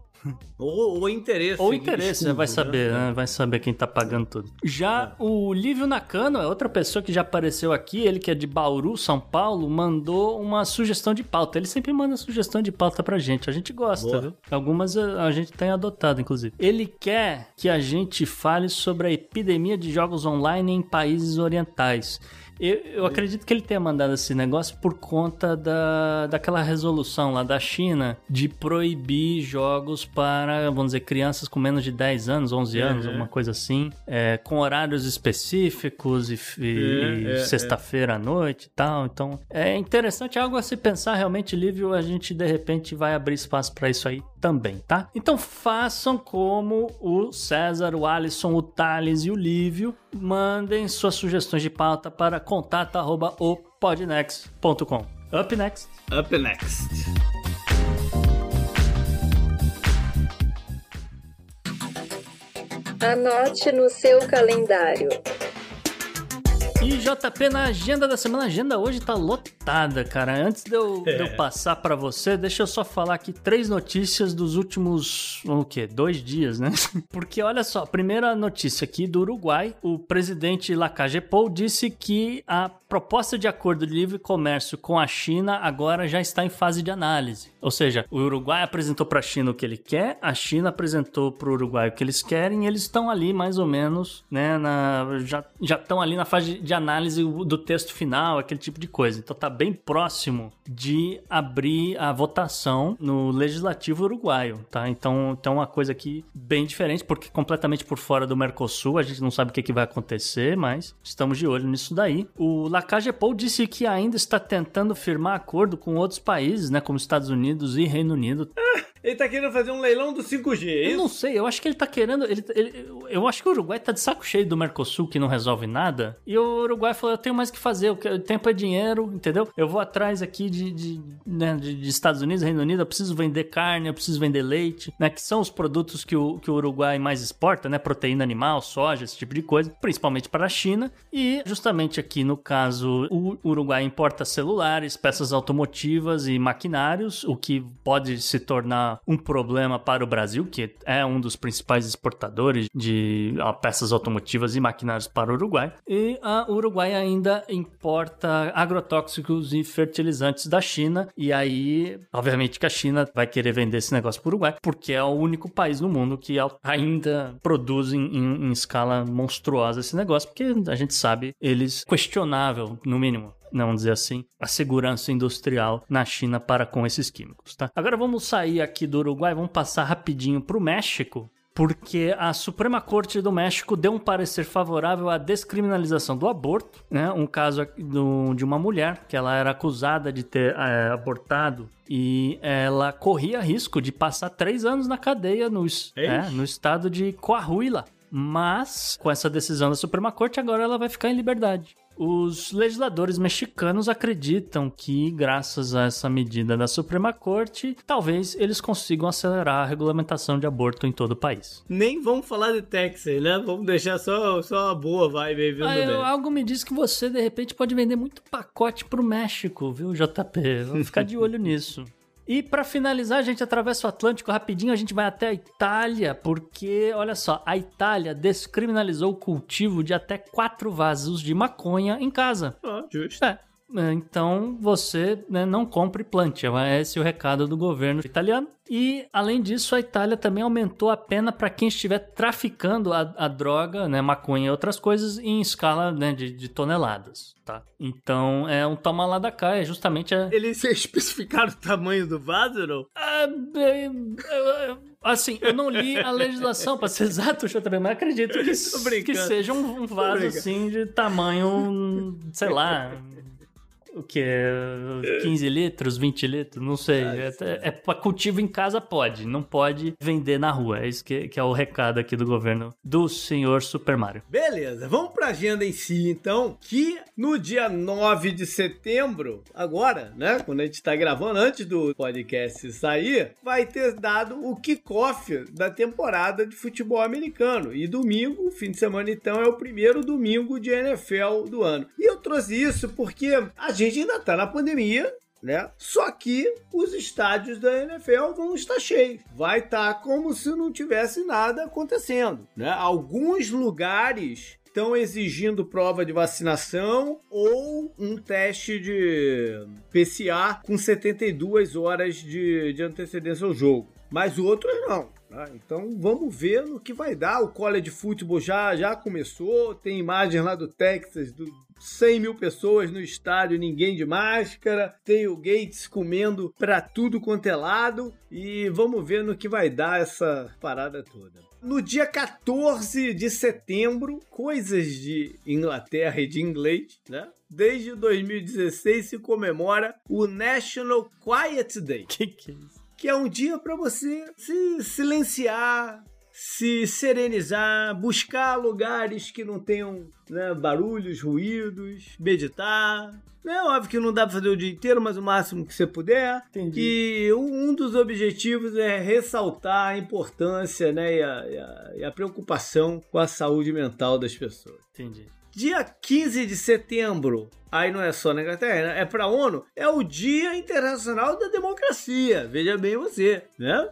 Ou, ou interesse. Ou interesse, escuro, vai saber, né? Vai saber quem tá pagando tudo. Já é. o Lívio Nakano, é outra pessoa que já apareceu aqui, ele que é de Bauru, São Paulo, mandou uma sugestão de pauta. Ele sempre manda sugestão de pauta pra gente, a gente gosta, Boa. viu? Algumas a gente tem adotado, inclusive. Ele quer que a gente fale sobre a epidemia de jogos online em países orientais. Eu, eu acredito que ele tenha mandado esse negócio por conta da, daquela resolução lá da China de proibir jogos para, vamos dizer, crianças com menos de dez anos, onze anos, é, alguma coisa assim, é, com horários específicos e, e é, é, sexta-feira é. à noite e tal. Então, é interessante, algo a se pensar realmente, Lívio, a gente de repente vai abrir espaço para isso aí também, tá? Então façam como o César, o Alisson, o Thales e o Lívio, mandem suas sugestões de pauta para contato arroba o podnext ponto com. Up next. Up next. Anote no seu calendário. E J P, na agenda da semana, a agenda hoje tá lotada, cara. Antes de eu, é. de eu passar pra você, deixa eu só falar aqui três notícias dos últimos, o quê? Dois dias, né? Porque, olha só, primeira notícia aqui do Uruguai. O presidente Lacage Pou disse que a proposta de acordo de livre comércio com a China agora já está em fase de análise. Ou seja, o Uruguai apresentou pra China o que ele quer, a China apresentou pro Uruguai o que eles querem, e eles estão ali mais ou menos, né, na, já estão ali na fase de de análise do texto final, aquele tipo de coisa. Então tá bem próximo de abrir a votação no legislativo uruguaio, tá? Então, então é uma coisa aqui bem diferente, porque completamente por fora do Mercosul, a gente não sabe o que, que vai acontecer, mas estamos de olho nisso daí. O Lacage Pou disse que ainda está tentando firmar acordo com outros países, né? Como Estados Unidos e Reino Unido. Ele tá querendo fazer um leilão do cinco G, é isso? Eu não sei, eu acho que ele tá querendo... Ele, ele, eu acho que o Uruguai tá de saco cheio do Mercosul, que não resolve nada. E o Uruguai falou, eu tenho mais o que fazer, o tempo é dinheiro, entendeu? Eu vou atrás aqui de, de, né, de, de Estados Unidos, Reino Unido, eu preciso vender carne, eu preciso vender leite, né? Que são os produtos que o, que o Uruguai mais exporta, né? Proteína animal, soja, esse tipo de coisa, principalmente para a China. E justamente aqui, no caso, o Uruguai importa celulares, peças automotivas e maquinários, o que pode se tornar uma, um problema para o Brasil, que é um dos principais exportadores de uh, peças automotivas e maquinários para o Uruguai. E o Uruguai ainda importa agrotóxicos e fertilizantes da China. E aí, obviamente que a China vai querer vender esse negócio para o Uruguai, porque é o único país no mundo que ainda produz em, em, em escala monstruosa esse negócio, porque a gente sabe, eles questionável, no mínimo, não dizer assim, a segurança industrial na China para com esses químicos, tá? Agora vamos sair aqui do Uruguai, vamos passar rapidinho para o México, porque a Suprema Corte do México deu um parecer favorável à descriminalização do aborto, né? Um caso do, de uma mulher que ela era acusada de ter é, abortado e ela corria risco de passar três anos na cadeia no, é, no estado de Coahuila. Mas, com essa decisão da Suprema Corte, agora ela vai ficar em liberdade. Os legisladores mexicanos acreditam que, graças a essa medida da Suprema Corte, talvez eles consigam acelerar a regulamentação de aborto em todo o país. Nem vamos falar de Texas, né? Vamos deixar só, só uma boa vibe, viu? Aí, algo me diz que você, de repente, pode vender muito pacote pro México, viu, J P? Vamos ficar de olho nisso. E para finalizar, a gente atravessa o Atlântico rapidinho, a gente vai até a Itália, porque, olha só, a Itália descriminalizou o cultivo de até quatro vasos de maconha em casa. Ah, justo. É, então você, né, não compre e plante, esse é o recado do governo italiano. E, além disso, a Itália também aumentou a pena para quem estiver traficando a, a droga, né, maconha e outras coisas, em escala, né, de, de toneladas, tá? Então, é um toma lá da cá, é justamente a... Eles especificaram o tamanho do vaso, não? Ah, bem, assim, eu não li a legislação, para ser exato, eu também, mas acredito que, que seja um vaso, assim, de tamanho, sei lá... O que? quinze litros, vinte litros, não sei. É, é, é cultivo em casa pode, não pode vender na rua. É isso que, que é o recado aqui do governo do senhor Super Mario. Beleza, vamos pra agenda em si, então, que no dia nove de setembro, agora, né, quando a gente tá gravando, antes do podcast sair, vai ter dado o kickoff da temporada de futebol americano. E domingo, fim de semana, então, é o primeiro domingo de N F L do ano. E eu trouxe isso porque a A gente ainda tá na pandemia, né? Só que os estádios da N F L vão estar cheios. Vai estar como se não tivesse nada acontecendo, né? Alguns lugares estão exigindo prova de vacinação ou um teste de P C R com setenta e duas horas de, de antecedência ao jogo. Mas outros não. Ah, então vamos ver no que vai dar. O college football já, já começou, tem imagens lá do Texas, do cem mil pessoas no estádio, ninguém de máscara, tem o Gates comendo pra tudo quanto é lado, e vamos ver no que vai dar essa parada toda. No dia quatorze de setembro, coisas de Inglaterra e de inglês, né? Desde dois mil e dezesseis se comemora o National Quiet Day. Que que é isso? Que é um dia para você se silenciar, se serenizar, buscar lugares que não tenham, né, barulhos, ruídos, meditar. É óbvio que não dá para fazer o dia inteiro, mas o máximo que você puder. Entendi. E um dos objetivos é ressaltar a importância, né, e, a, e, a, e a preocupação com a saúde mental das pessoas. Entendi. Dia quinze de setembro, aí não é só na Inglaterra, é para a ONU, é o Dia Internacional da Democracia. Veja bem você, né?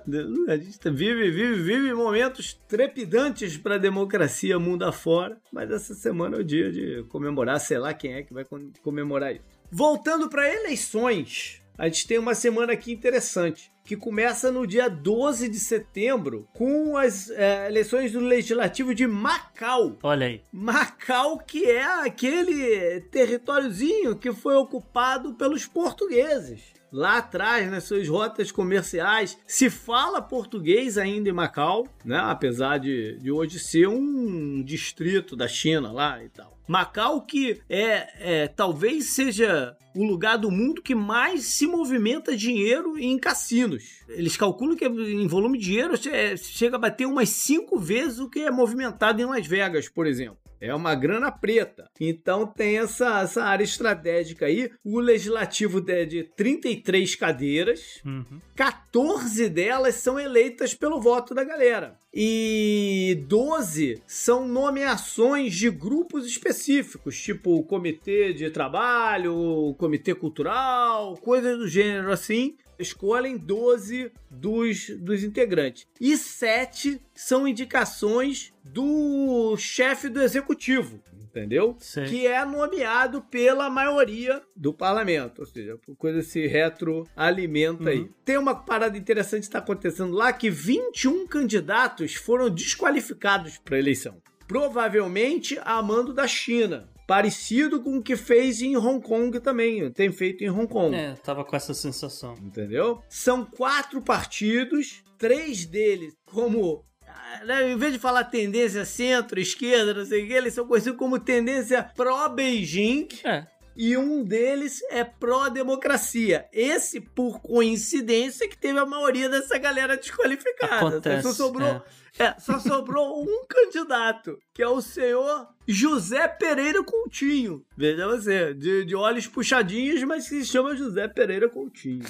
A gente vive, vive, vive momentos trepidantes para a democracia mundo afora, mas essa semana é o dia de comemorar, sei lá quem é que vai comemorar isso. Voltando para eleições, a gente tem uma semana aqui interessante, que começa no dia doze de setembro com as é, eleições do Legislativo de Macau. Olha aí. Macau, que é aquele territóriozinho que foi ocupado pelos portugueses. Lá atrás, nas suas rotas comerciais, se fala português ainda em Macau, né? Apesar de, de hoje ser um distrito da China lá e tal. Macau, que é, é talvez seja o lugar do mundo que mais se movimenta dinheiro em cassinos. Eles calculam que em volume de dinheiro chega a bater umas cinco vezes o que é movimentado em Las Vegas, por exemplo. É uma grana preta. Então tem essa, essa área estratégica aí. O legislativo é de trinta e três cadeiras. Uhum. quatorze delas são eleitas pelo voto da galera. E doze são nomeações de grupos específicos, tipo o comitê de trabalho, o comitê cultural, coisas do gênero assim. escolhem doze dos, dos integrantes. E sete são indicações do chefe do executivo, entendeu? Sim. Que é nomeado pela maioria do parlamento, ou seja, a coisa se retroalimenta uhum. aí. Tem uma parada interessante que está acontecendo lá, que vinte e um candidatos foram desqualificados para a eleição, provavelmente a mando da China. Parecido com o que fez em Hong Kong também, tem feito em Hong Kong. É, tava com essa sensação. Entendeu? São quatro partidos, três deles como... Em vez de falar tendência centro, esquerda, não sei o que, eles são conhecidos como tendência pró-Beijing. É. E um deles é pró-democracia. Esse, por coincidência, que teve a maioria dessa galera desqualificada. Acontece, só sobrou, é. É, só sobrou um candidato, que é o senhor José Pereira Coutinho. Veja você, de, de olhos puxadinhos, mas que se chama José Pereira Coutinho.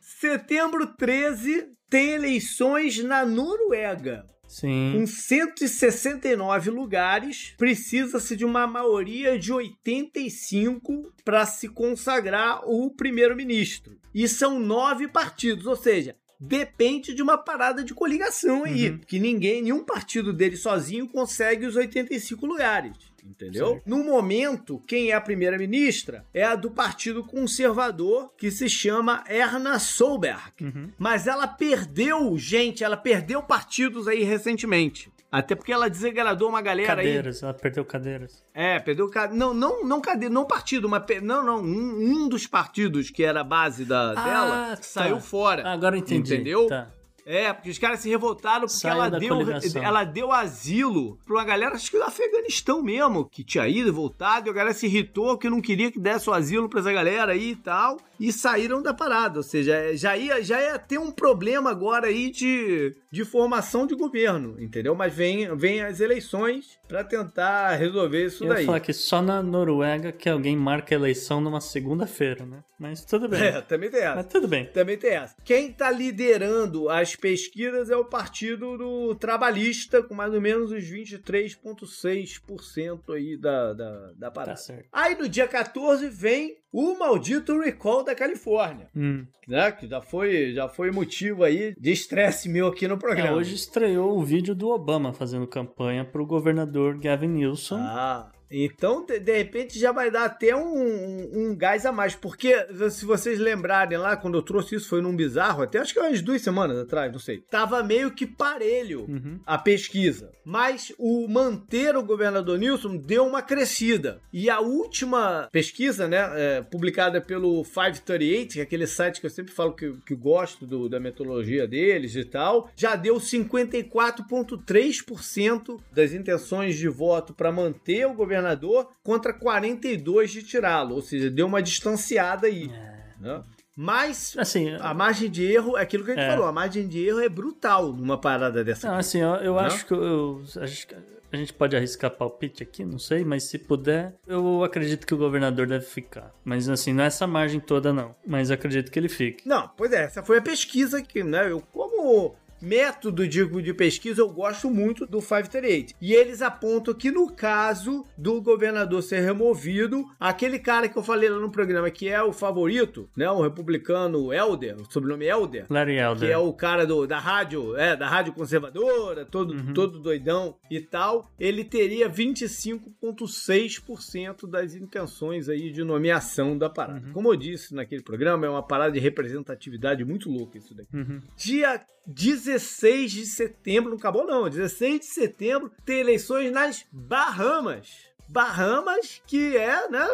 setembro treze tem eleições na Noruega. Sim. Com cento e sessenta e nove lugares, precisa-se de uma maioria de oitenta e cinco para se consagrar o primeiro-ministro. E são nove partidos, ou seja, depende de uma parada de coligação aí, uhum. que ninguém, nenhum partido dele sozinho consegue os oitenta e cinco lugares. Entendeu? Sim. No momento, quem é a primeira-ministra é a do Partido Conservador, que se chama Erna Solberg. Uhum. Mas ela perdeu, gente, ela perdeu partidos aí recentemente. Até porque ela desagradou uma galera cadeiras, aí. Cadeiras, ela perdeu cadeiras. É, perdeu cadeiras. Não, não, não cadeiras, não partido, mas... Per... Não, não, um, um dos partidos que era a base da, ah, dela tá. saiu fora. Agora eu entendi. Entendeu? Tá. É, porque os caras se revoltaram porque ela deu, ela deu asilo pra uma galera, acho que do Afeganistão mesmo, que tinha ido, voltado, e a galera se irritou, que não queria que desse o asilo pra essa galera aí e tal, e saíram da parada. Ou seja, já ia, já ia ter um problema agora aí de, de formação de governo, entendeu? Mas vem, vem as eleições pra tentar resolver isso eu daí. Eu ia falar que só na Noruega que alguém marca a eleição numa segunda-feira, né? Mas tudo bem. É, também tem essa. Mas tudo bem. Também tem essa. Quem tá liderando as pesquisas é o partido do trabalhista, com mais ou menos os vinte e três vírgula seis por cento aí da, da, da parada. Tá certo. Aí no dia quatorze vem o maldito recall da Califórnia, hum. né? Que já foi, já foi motivo aí de estresse meu aqui no programa. É, hoje estreou o vídeo do Obama fazendo campanha para o governador Gavin Newsom. Ah... Então, de, de repente, já vai dar até um, um, um gás a mais. Porque, se vocês lembrarem lá, quando eu trouxe isso, foi num bizarro, até acho que umas duas semanas atrás, não sei. Tava meio que parelho uhum. a pesquisa. Mas o manter o governador Newsom deu uma crescida. E a última pesquisa, né, é, publicada pelo FiveThirtyEight, que é aquele site que eu sempre falo que, que gosto do, da metodologia deles e tal, já deu cinquenta e quatro vírgula três por cento das intenções de voto para manter o governador governador contra quarenta e dois de tirá-lo, ou seja, deu uma distanciada aí, é. né? Mas assim, a margem de erro é aquilo que a gente é. falou, a margem de erro é brutal numa parada dessa. Não, assim, eu, eu acho que eu, acho que a gente pode arriscar palpite aqui, não sei, mas se puder, eu acredito que o governador deve ficar. Mas assim, não é essa margem toda não, mas acredito que ele fique. Não, pois é, essa foi a pesquisa que, né, eu como... método de, de pesquisa, eu gosto muito do FiveThirtyEight. E eles apontam que no caso do governador ser removido, aquele cara que eu falei lá no programa, que é o favorito, né, o republicano Elder, o sobrenome Elder, Larry Elder, que é o cara do, da rádio, é, da rádio conservadora, todo, uhum. todo doidão e tal, ele teria vinte e cinco vírgula seis por cento das intenções aí de nomeação da parada. Uhum. Como eu disse naquele programa, é uma parada de representatividade muito louca isso daqui. Uhum. Dia dezesseis de setembro, não acabou não, dezesseis de setembro tem eleições nas Bahamas. Bahamas, que é, né,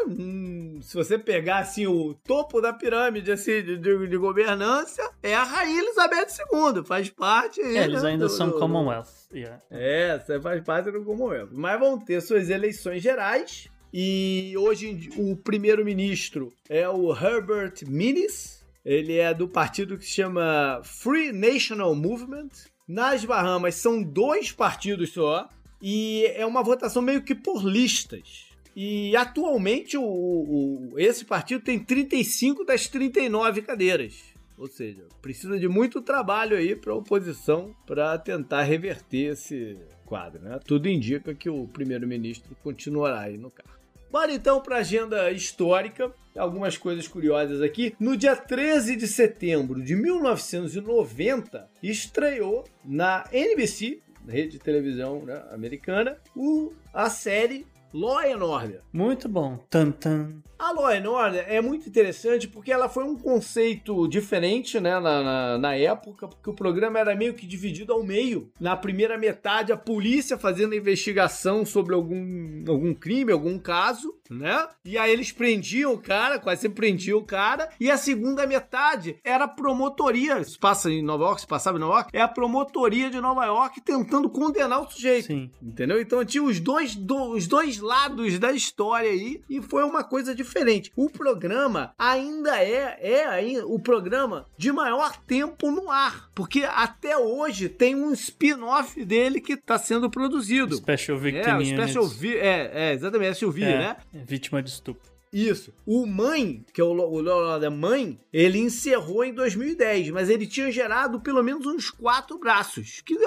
se você pegar, assim, o topo da pirâmide, assim, de, de, de governança, é a Rainha Elizabeth segunda, faz parte... É, né, eles ainda do, são do, Commonwealth. Yeah. É, você faz parte do Commonwealth. Mas vão ter suas eleições gerais, e hoje o primeiro-ministro é o Herbert Minnis. Ele é do partido que se chama Free National Movement. Nas Bahamas são dois partidos só e é uma votação meio que por listas. E atualmente o, o, esse partido tem trinta e cinco das trinta e nove cadeiras. Ou seja, precisa de muito trabalho aí para a oposição para tentar reverter esse quadro, né? Tudo indica que o primeiro-ministro continuará aí no cargo. Bora então para a agenda histórica, algumas coisas curiosas aqui. No dia treze de setembro de mil novecentos e noventa, estreou na N B C, rede de televisão, né, americana, o, a série Law and Order. Muito bom. Tan, tan. A Law and Order é muito interessante porque ela foi um conceito diferente, né, na, na, na época, porque o programa era meio que dividido ao meio. Na primeira metade, a polícia fazendo a investigação sobre algum, algum crime, algum caso, né? E aí eles prendiam o cara, quase sempre prendiam o cara. E a segunda metade era a promotoria. Isso passa em Nova York, se passava em Nova York, é a promotoria de Nova York tentando condenar o sujeito. Sim. Entendeu? Então tinha os dois, do, os dois lados da história aí e foi uma coisa diferente. O programa ainda é, é ainda o programa de maior tempo no ar, porque até hoje tem um spin-off dele que está sendo produzido. Special Victim. É, Special Vi é, é, exatamente, é Silvia, é. né? Vítima de estupro. Isso. O Mãe, que é o Léo da Mãe, ele encerrou em dois mil e dez, mas ele tinha gerado pelo menos uns quatro braços, que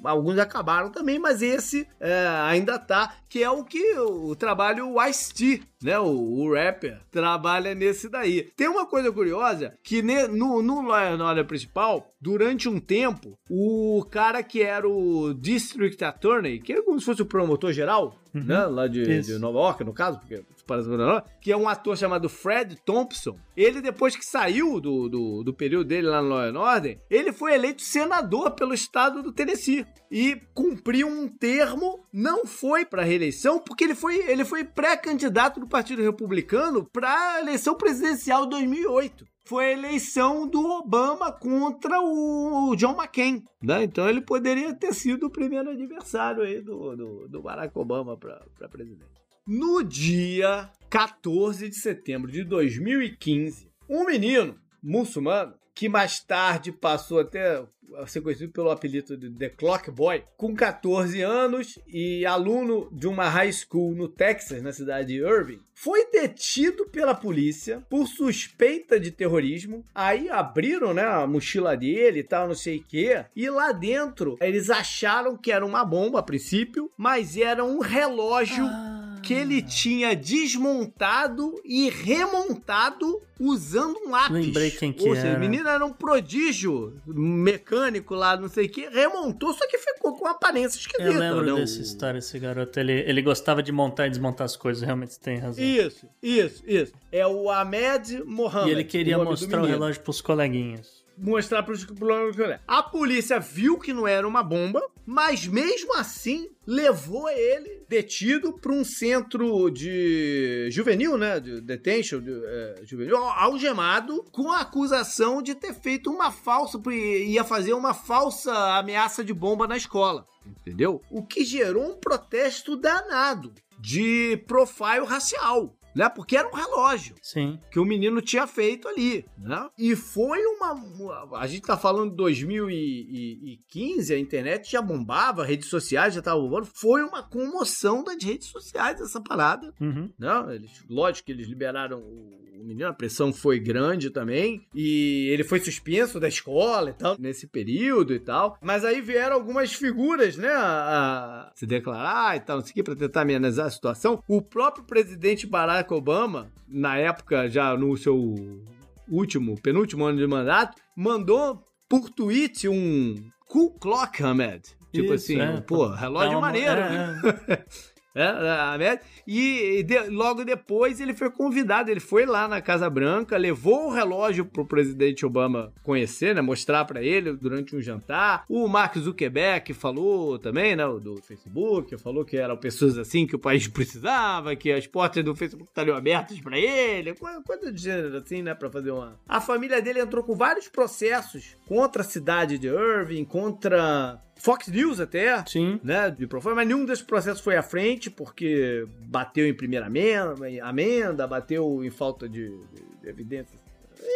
alguns acabaram também, mas esse é, ainda tá, que é o que o trabalho Ice-T, né, o, o rapper, trabalha nesse daí. Tem uma coisa curiosa, que ne, no, no Law and Order principal, durante um tempo, o cara que era o District Attorney, que era como se fosse o promotor geral, uhum, né, lá de, de Nova York, no caso, porque... que é um ator chamado Fred Thompson. Ele, depois que saiu do, do, do período dele lá no Law and Order, ele foi eleito senador pelo estado do Tennessee e cumpriu um termo, não foi para reeleição, porque ele foi, ele foi pré-candidato do Partido Republicano para a eleição presidencial de dois mil e oito. Foi a eleição do Obama contra o John McCain, né? Então ele poderia ter sido o primeiro adversário aí do, do, do Barack Obama para presidente. No dia quatorze de setembro de dois mil e quinze, um menino muçulmano, que mais tarde passou até a ser conhecido pelo apelido de The Clock Boy, com catorze anos e aluno de uma high school no Texas, na cidade de Irving, foi detido pela polícia por suspeita de terrorismo. Aí abriram, né, a mochila dele e tal, não sei o quê, e lá dentro eles acharam que era uma bomba a princípio, mas era um relógio... Ah. que ele tinha desmontado e remontado usando um lápis. Lembrei quem que Ou seja, era. O menino era um prodígio mecânico lá, não sei o que, remontou, só que ficou com uma aparência esquisita. Eu lembro né? dessa história, esse garoto. Ele, ele gostava de montar e desmontar as coisas, realmente tem razão. Isso, isso, isso. É o Ahmed Mohamed. E ele queria mostrar o relógio pros coleguinhas. Mostrar para os colegas. A polícia viu que não era uma bomba, mas mesmo assim levou ele detido para um centro de juvenil, né? De detention de, é, juvenil, algemado, com a acusação de ter feito uma falsa, ia fazer uma falsa ameaça de bomba na escola. Entendeu? O que gerou um protesto danado de profile racial. Né? Porque era um relógio. Sim. Que o menino tinha feito ali, né? E foi uma... A gente tá falando de dois mil e quinze, a internet já bombava, redes sociais já tava bombando. Foi uma comoção das redes sociais essa parada, uhum, né? Eles, lógico que eles liberaram o menino, a pressão foi grande também, e ele foi suspenso da escola e tal, nesse período e tal. Mas aí vieram algumas figuras, né, a, a se declarar e tal, não sei o que, pra tentar amenizar a situação. O próprio presidente Barack Obama, na época, já no seu último, penúltimo ano de mandato, mandou por tweet um cool clock, Ahmed. Tipo Isso, assim, é, pô, relógio tá maneiro, é, né? É, Ahmed. E de, logo depois ele foi convidado, ele foi lá na Casa Branca, levou o relógio pro presidente Obama conhecer, né, mostrar pra ele durante um jantar. O Mark Zuckerberg falou também, né, do Facebook, falou que eram pessoas assim que o país precisava, que as portas do Facebook estariam abertas pra ele, coisa de gênero assim, né, pra fazer uma... A família dele entrou com vários processos contra a cidade de Irving, contra... Fox News até, Sim. né, de profile, mas nenhum desses processos foi à frente, porque bateu em primeira amenda, em amenda bateu em falta de, de, de evidências.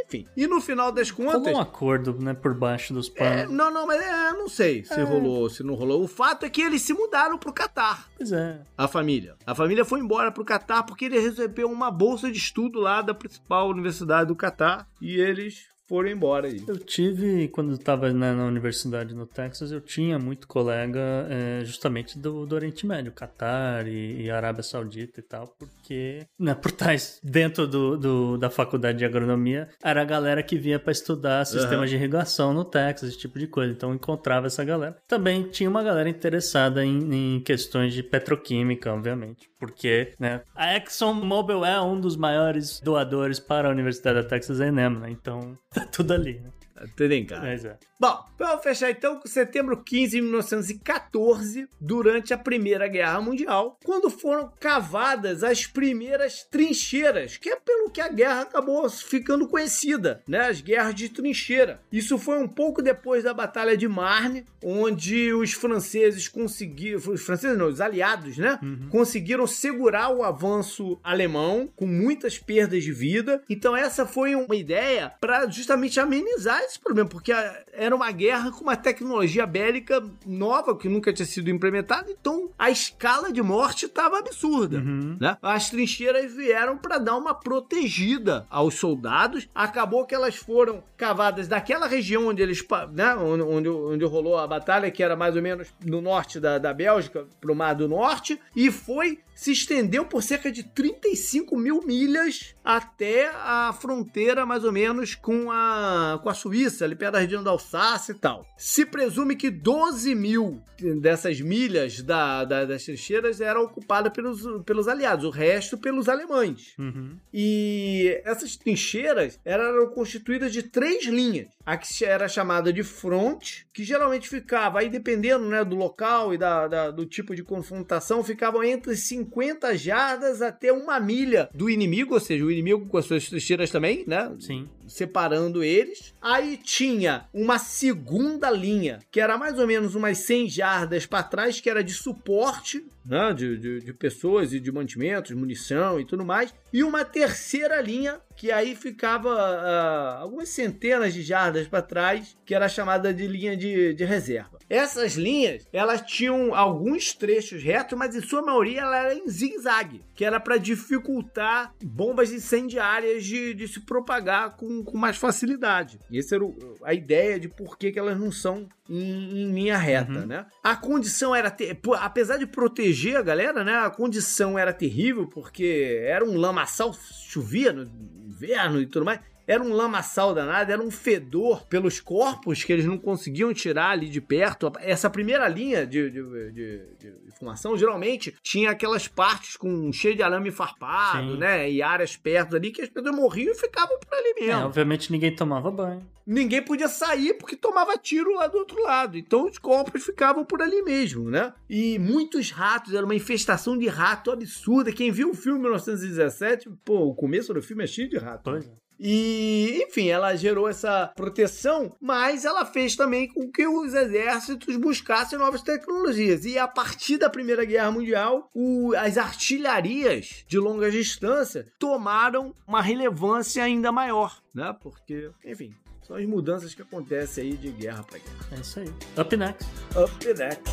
Enfim, e no final das contas... Rolou um acordo, né, por baixo dos panos. É, não, não, mas é, não sei se é. rolou ou se não rolou. O fato é que eles se mudaram pro Catar. Pois é. A família. A família foi embora pro Catar porque ele recebeu uma bolsa de estudo lá da principal universidade do Catar e eles... foram embora aí. Eu tive, quando eu estava na, na universidade no Texas, eu tinha muito colega é, justamente do, do Oriente Médio, Catar e, e Arábia Saudita e tal, porque, né, por tais, dentro do, do, da faculdade de agronomia, era a galera que vinha para estudar sistemas uhum. de irrigação no Texas, esse tipo de coisa, então eu encontrava essa galera. Também tinha uma galera interessada em, em questões de petroquímica, obviamente, porque, né, a ExxonMobil é um dos maiores doadores para a Universidade da Texas A e M, né, então... Tá tudo ali, né? Tá tudo em casa. Mas é. Bom, vamos fechar então com setembro quinze de mil novecentos e quatorze, durante a Primeira Guerra Mundial, quando foram cavadas as primeiras trincheiras, que é pelo que a guerra acabou ficando conhecida, né? As guerras de trincheira. Isso foi um pouco depois da Batalha de Marne, onde os franceses conseguiram... Os franceses não, os aliados, né? Uhum. Conseguiram segurar o avanço alemão, com muitas perdas de vida. Então essa foi uma ideia para justamente amenizar esse problema, porque... A, era uma guerra com uma tecnologia bélica nova que nunca tinha sido implementada, então a escala de morte estava absurda, uhum. né? As trincheiras vieram para dar uma protegida aos soldados, acabou que elas foram cavadas daquela região onde eles, né, onde, onde rolou a batalha, que era mais ou menos no norte da, da Bélgica, pro Mar do Norte, e foi, se estendeu por cerca de trinta e cinco mil milhas até a fronteira mais ou menos com a, com a Suíça, ali perto da região da Alsácia e tal. Se presume que doze mil dessas milhas da, da, das trincheiras eram ocupadas pelos, pelos aliados, o resto pelos alemães. Uhum. E essas trincheiras eram constituídas de três linhas. A que era chamada de front, que geralmente ficava, aí dependendo, né, do local e da, da, do tipo de confrontação, ficavam entre cinquenta jardas até uma milha do inimigo, ou seja, o inimigo com as suas trincheiras também, né? Sim. Separando eles. Aí tinha uma segunda linha, que era mais ou menos umas cem jardas para trás, que era de suporte, né, de, de, de pessoas e de mantimentos, munição e tudo mais. E uma terceira linha, que aí ficava uh, algumas centenas de jardas para trás, que era chamada de linha de, de reserva. Essas linhas, elas tinham alguns trechos retos, mas em sua maioria ela era em zigue-zague, que era para dificultar bombas incendiárias de, de se propagar com, com mais facilidade. E essa era o, a ideia de por que, que elas não são em, em linha reta, uhum. né? A condição era... Ter, apesar de proteger a galera, né? A condição era terrível, porque era um lamaçal, chovia no inverno e tudo mais... Era um lamaçal danado, era um fedor pelos corpos que eles não conseguiam tirar ali de perto. Essa primeira linha de, de, de, de formação, geralmente, tinha aquelas partes com cheio de arame farpado, Sim. né? E áreas perto ali que as pessoas morriam e ficavam por ali mesmo. É, obviamente ninguém tomava banho. Ninguém podia sair porque tomava tiro lá do outro lado. Então os corpos ficavam por ali mesmo, né? E muitos ratos, era uma infestação de rato absurda. Quem viu o filme mil novecentos e dezessete, pô, o começo do filme é cheio de rato. Pois é. E, enfim, ela gerou essa proteção, mas ela fez também com que os exércitos buscassem novas tecnologias. E a partir da Primeira Guerra Mundial, o, as artilharias de longa distância tomaram uma relevância ainda maior, né? Porque, enfim, são as mudanças que acontecem aí de guerra para guerra. É isso aí. Up next. Up next.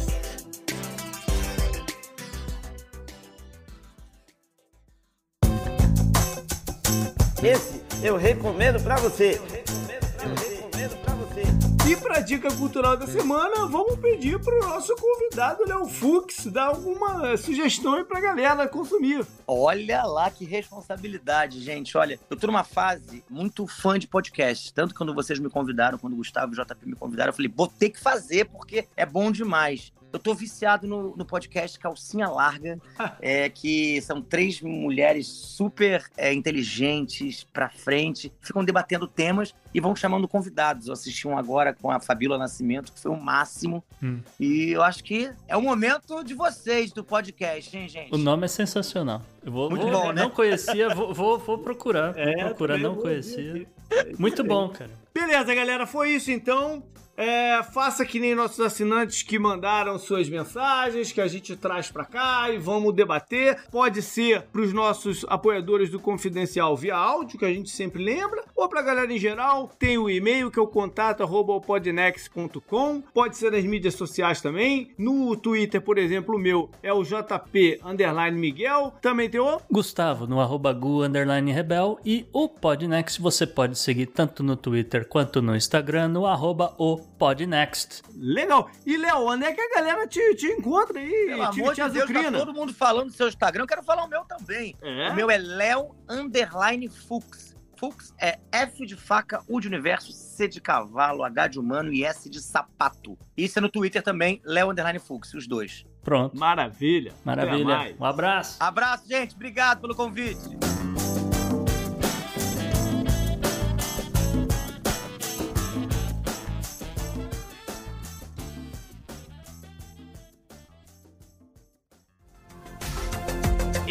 Esse eu recomendo pra você. Eu recomendo pra você. Eu recomendo pra você. E para a dica cultural da semana, vamos pedir para o nosso convidado, Léo Fuchs, dar alguma sugestão aí para a galera consumir. Olha lá que responsabilidade, gente. Olha, eu tô numa fase muito fã de podcast. Tanto quando vocês me convidaram, quando o Gustavo e o J P me convidaram, eu falei, vou ter que fazer porque é bom demais. Eu tô viciado no, no podcast Calcinha Larga, é, que são três mulheres super é, inteligentes, pra frente, ficam debatendo temas e vão chamando convidados. Eu assisti um agora com a Fabíola Nascimento, que foi o máximo. Hum. E eu acho que é o momento de vocês do podcast, hein, gente? O nome é sensacional. Eu vou, Muito vou, bom, né? Não conhecia, vou, vou, vou procurar. É, vou procurar, não conhecia. Muito bom, cara. Beleza, galera, foi isso então. É, faça que nem nossos assinantes que mandaram suas mensagens, que a gente traz pra cá e vamos debater. Pode ser pros nossos apoiadores do Confidencial via áudio, que a gente sempre lembra, ou pra galera em geral. Tem o e-mail que é o contato arroba pod next ponto com. Pode ser nas mídias sociais também. No Twitter, por exemplo, o meu é o jp underline miguel. Também tem o Gustavo no arroba gu underline rebel. E o Podnext você pode seguir tanto no Twitter quanto no Instagram, no arroba o Pod Next. Legal. E, Léo, onde é que a galera te, te encontra aí? Pelo te, amor te de Deus, tá todo mundo falando do seu Instagram. Eu quero falar o meu também. É? O meu é Léo Underline Fuchs. Fuchs é F de faca, U de universo, C de cavalo, H de humano e S de sapato. Isso é no Twitter também, Léo Underline Fuchs, os dois. Pronto. Maravilha. Maravilha. Um abraço. Abraço, gente. Obrigado pelo convite.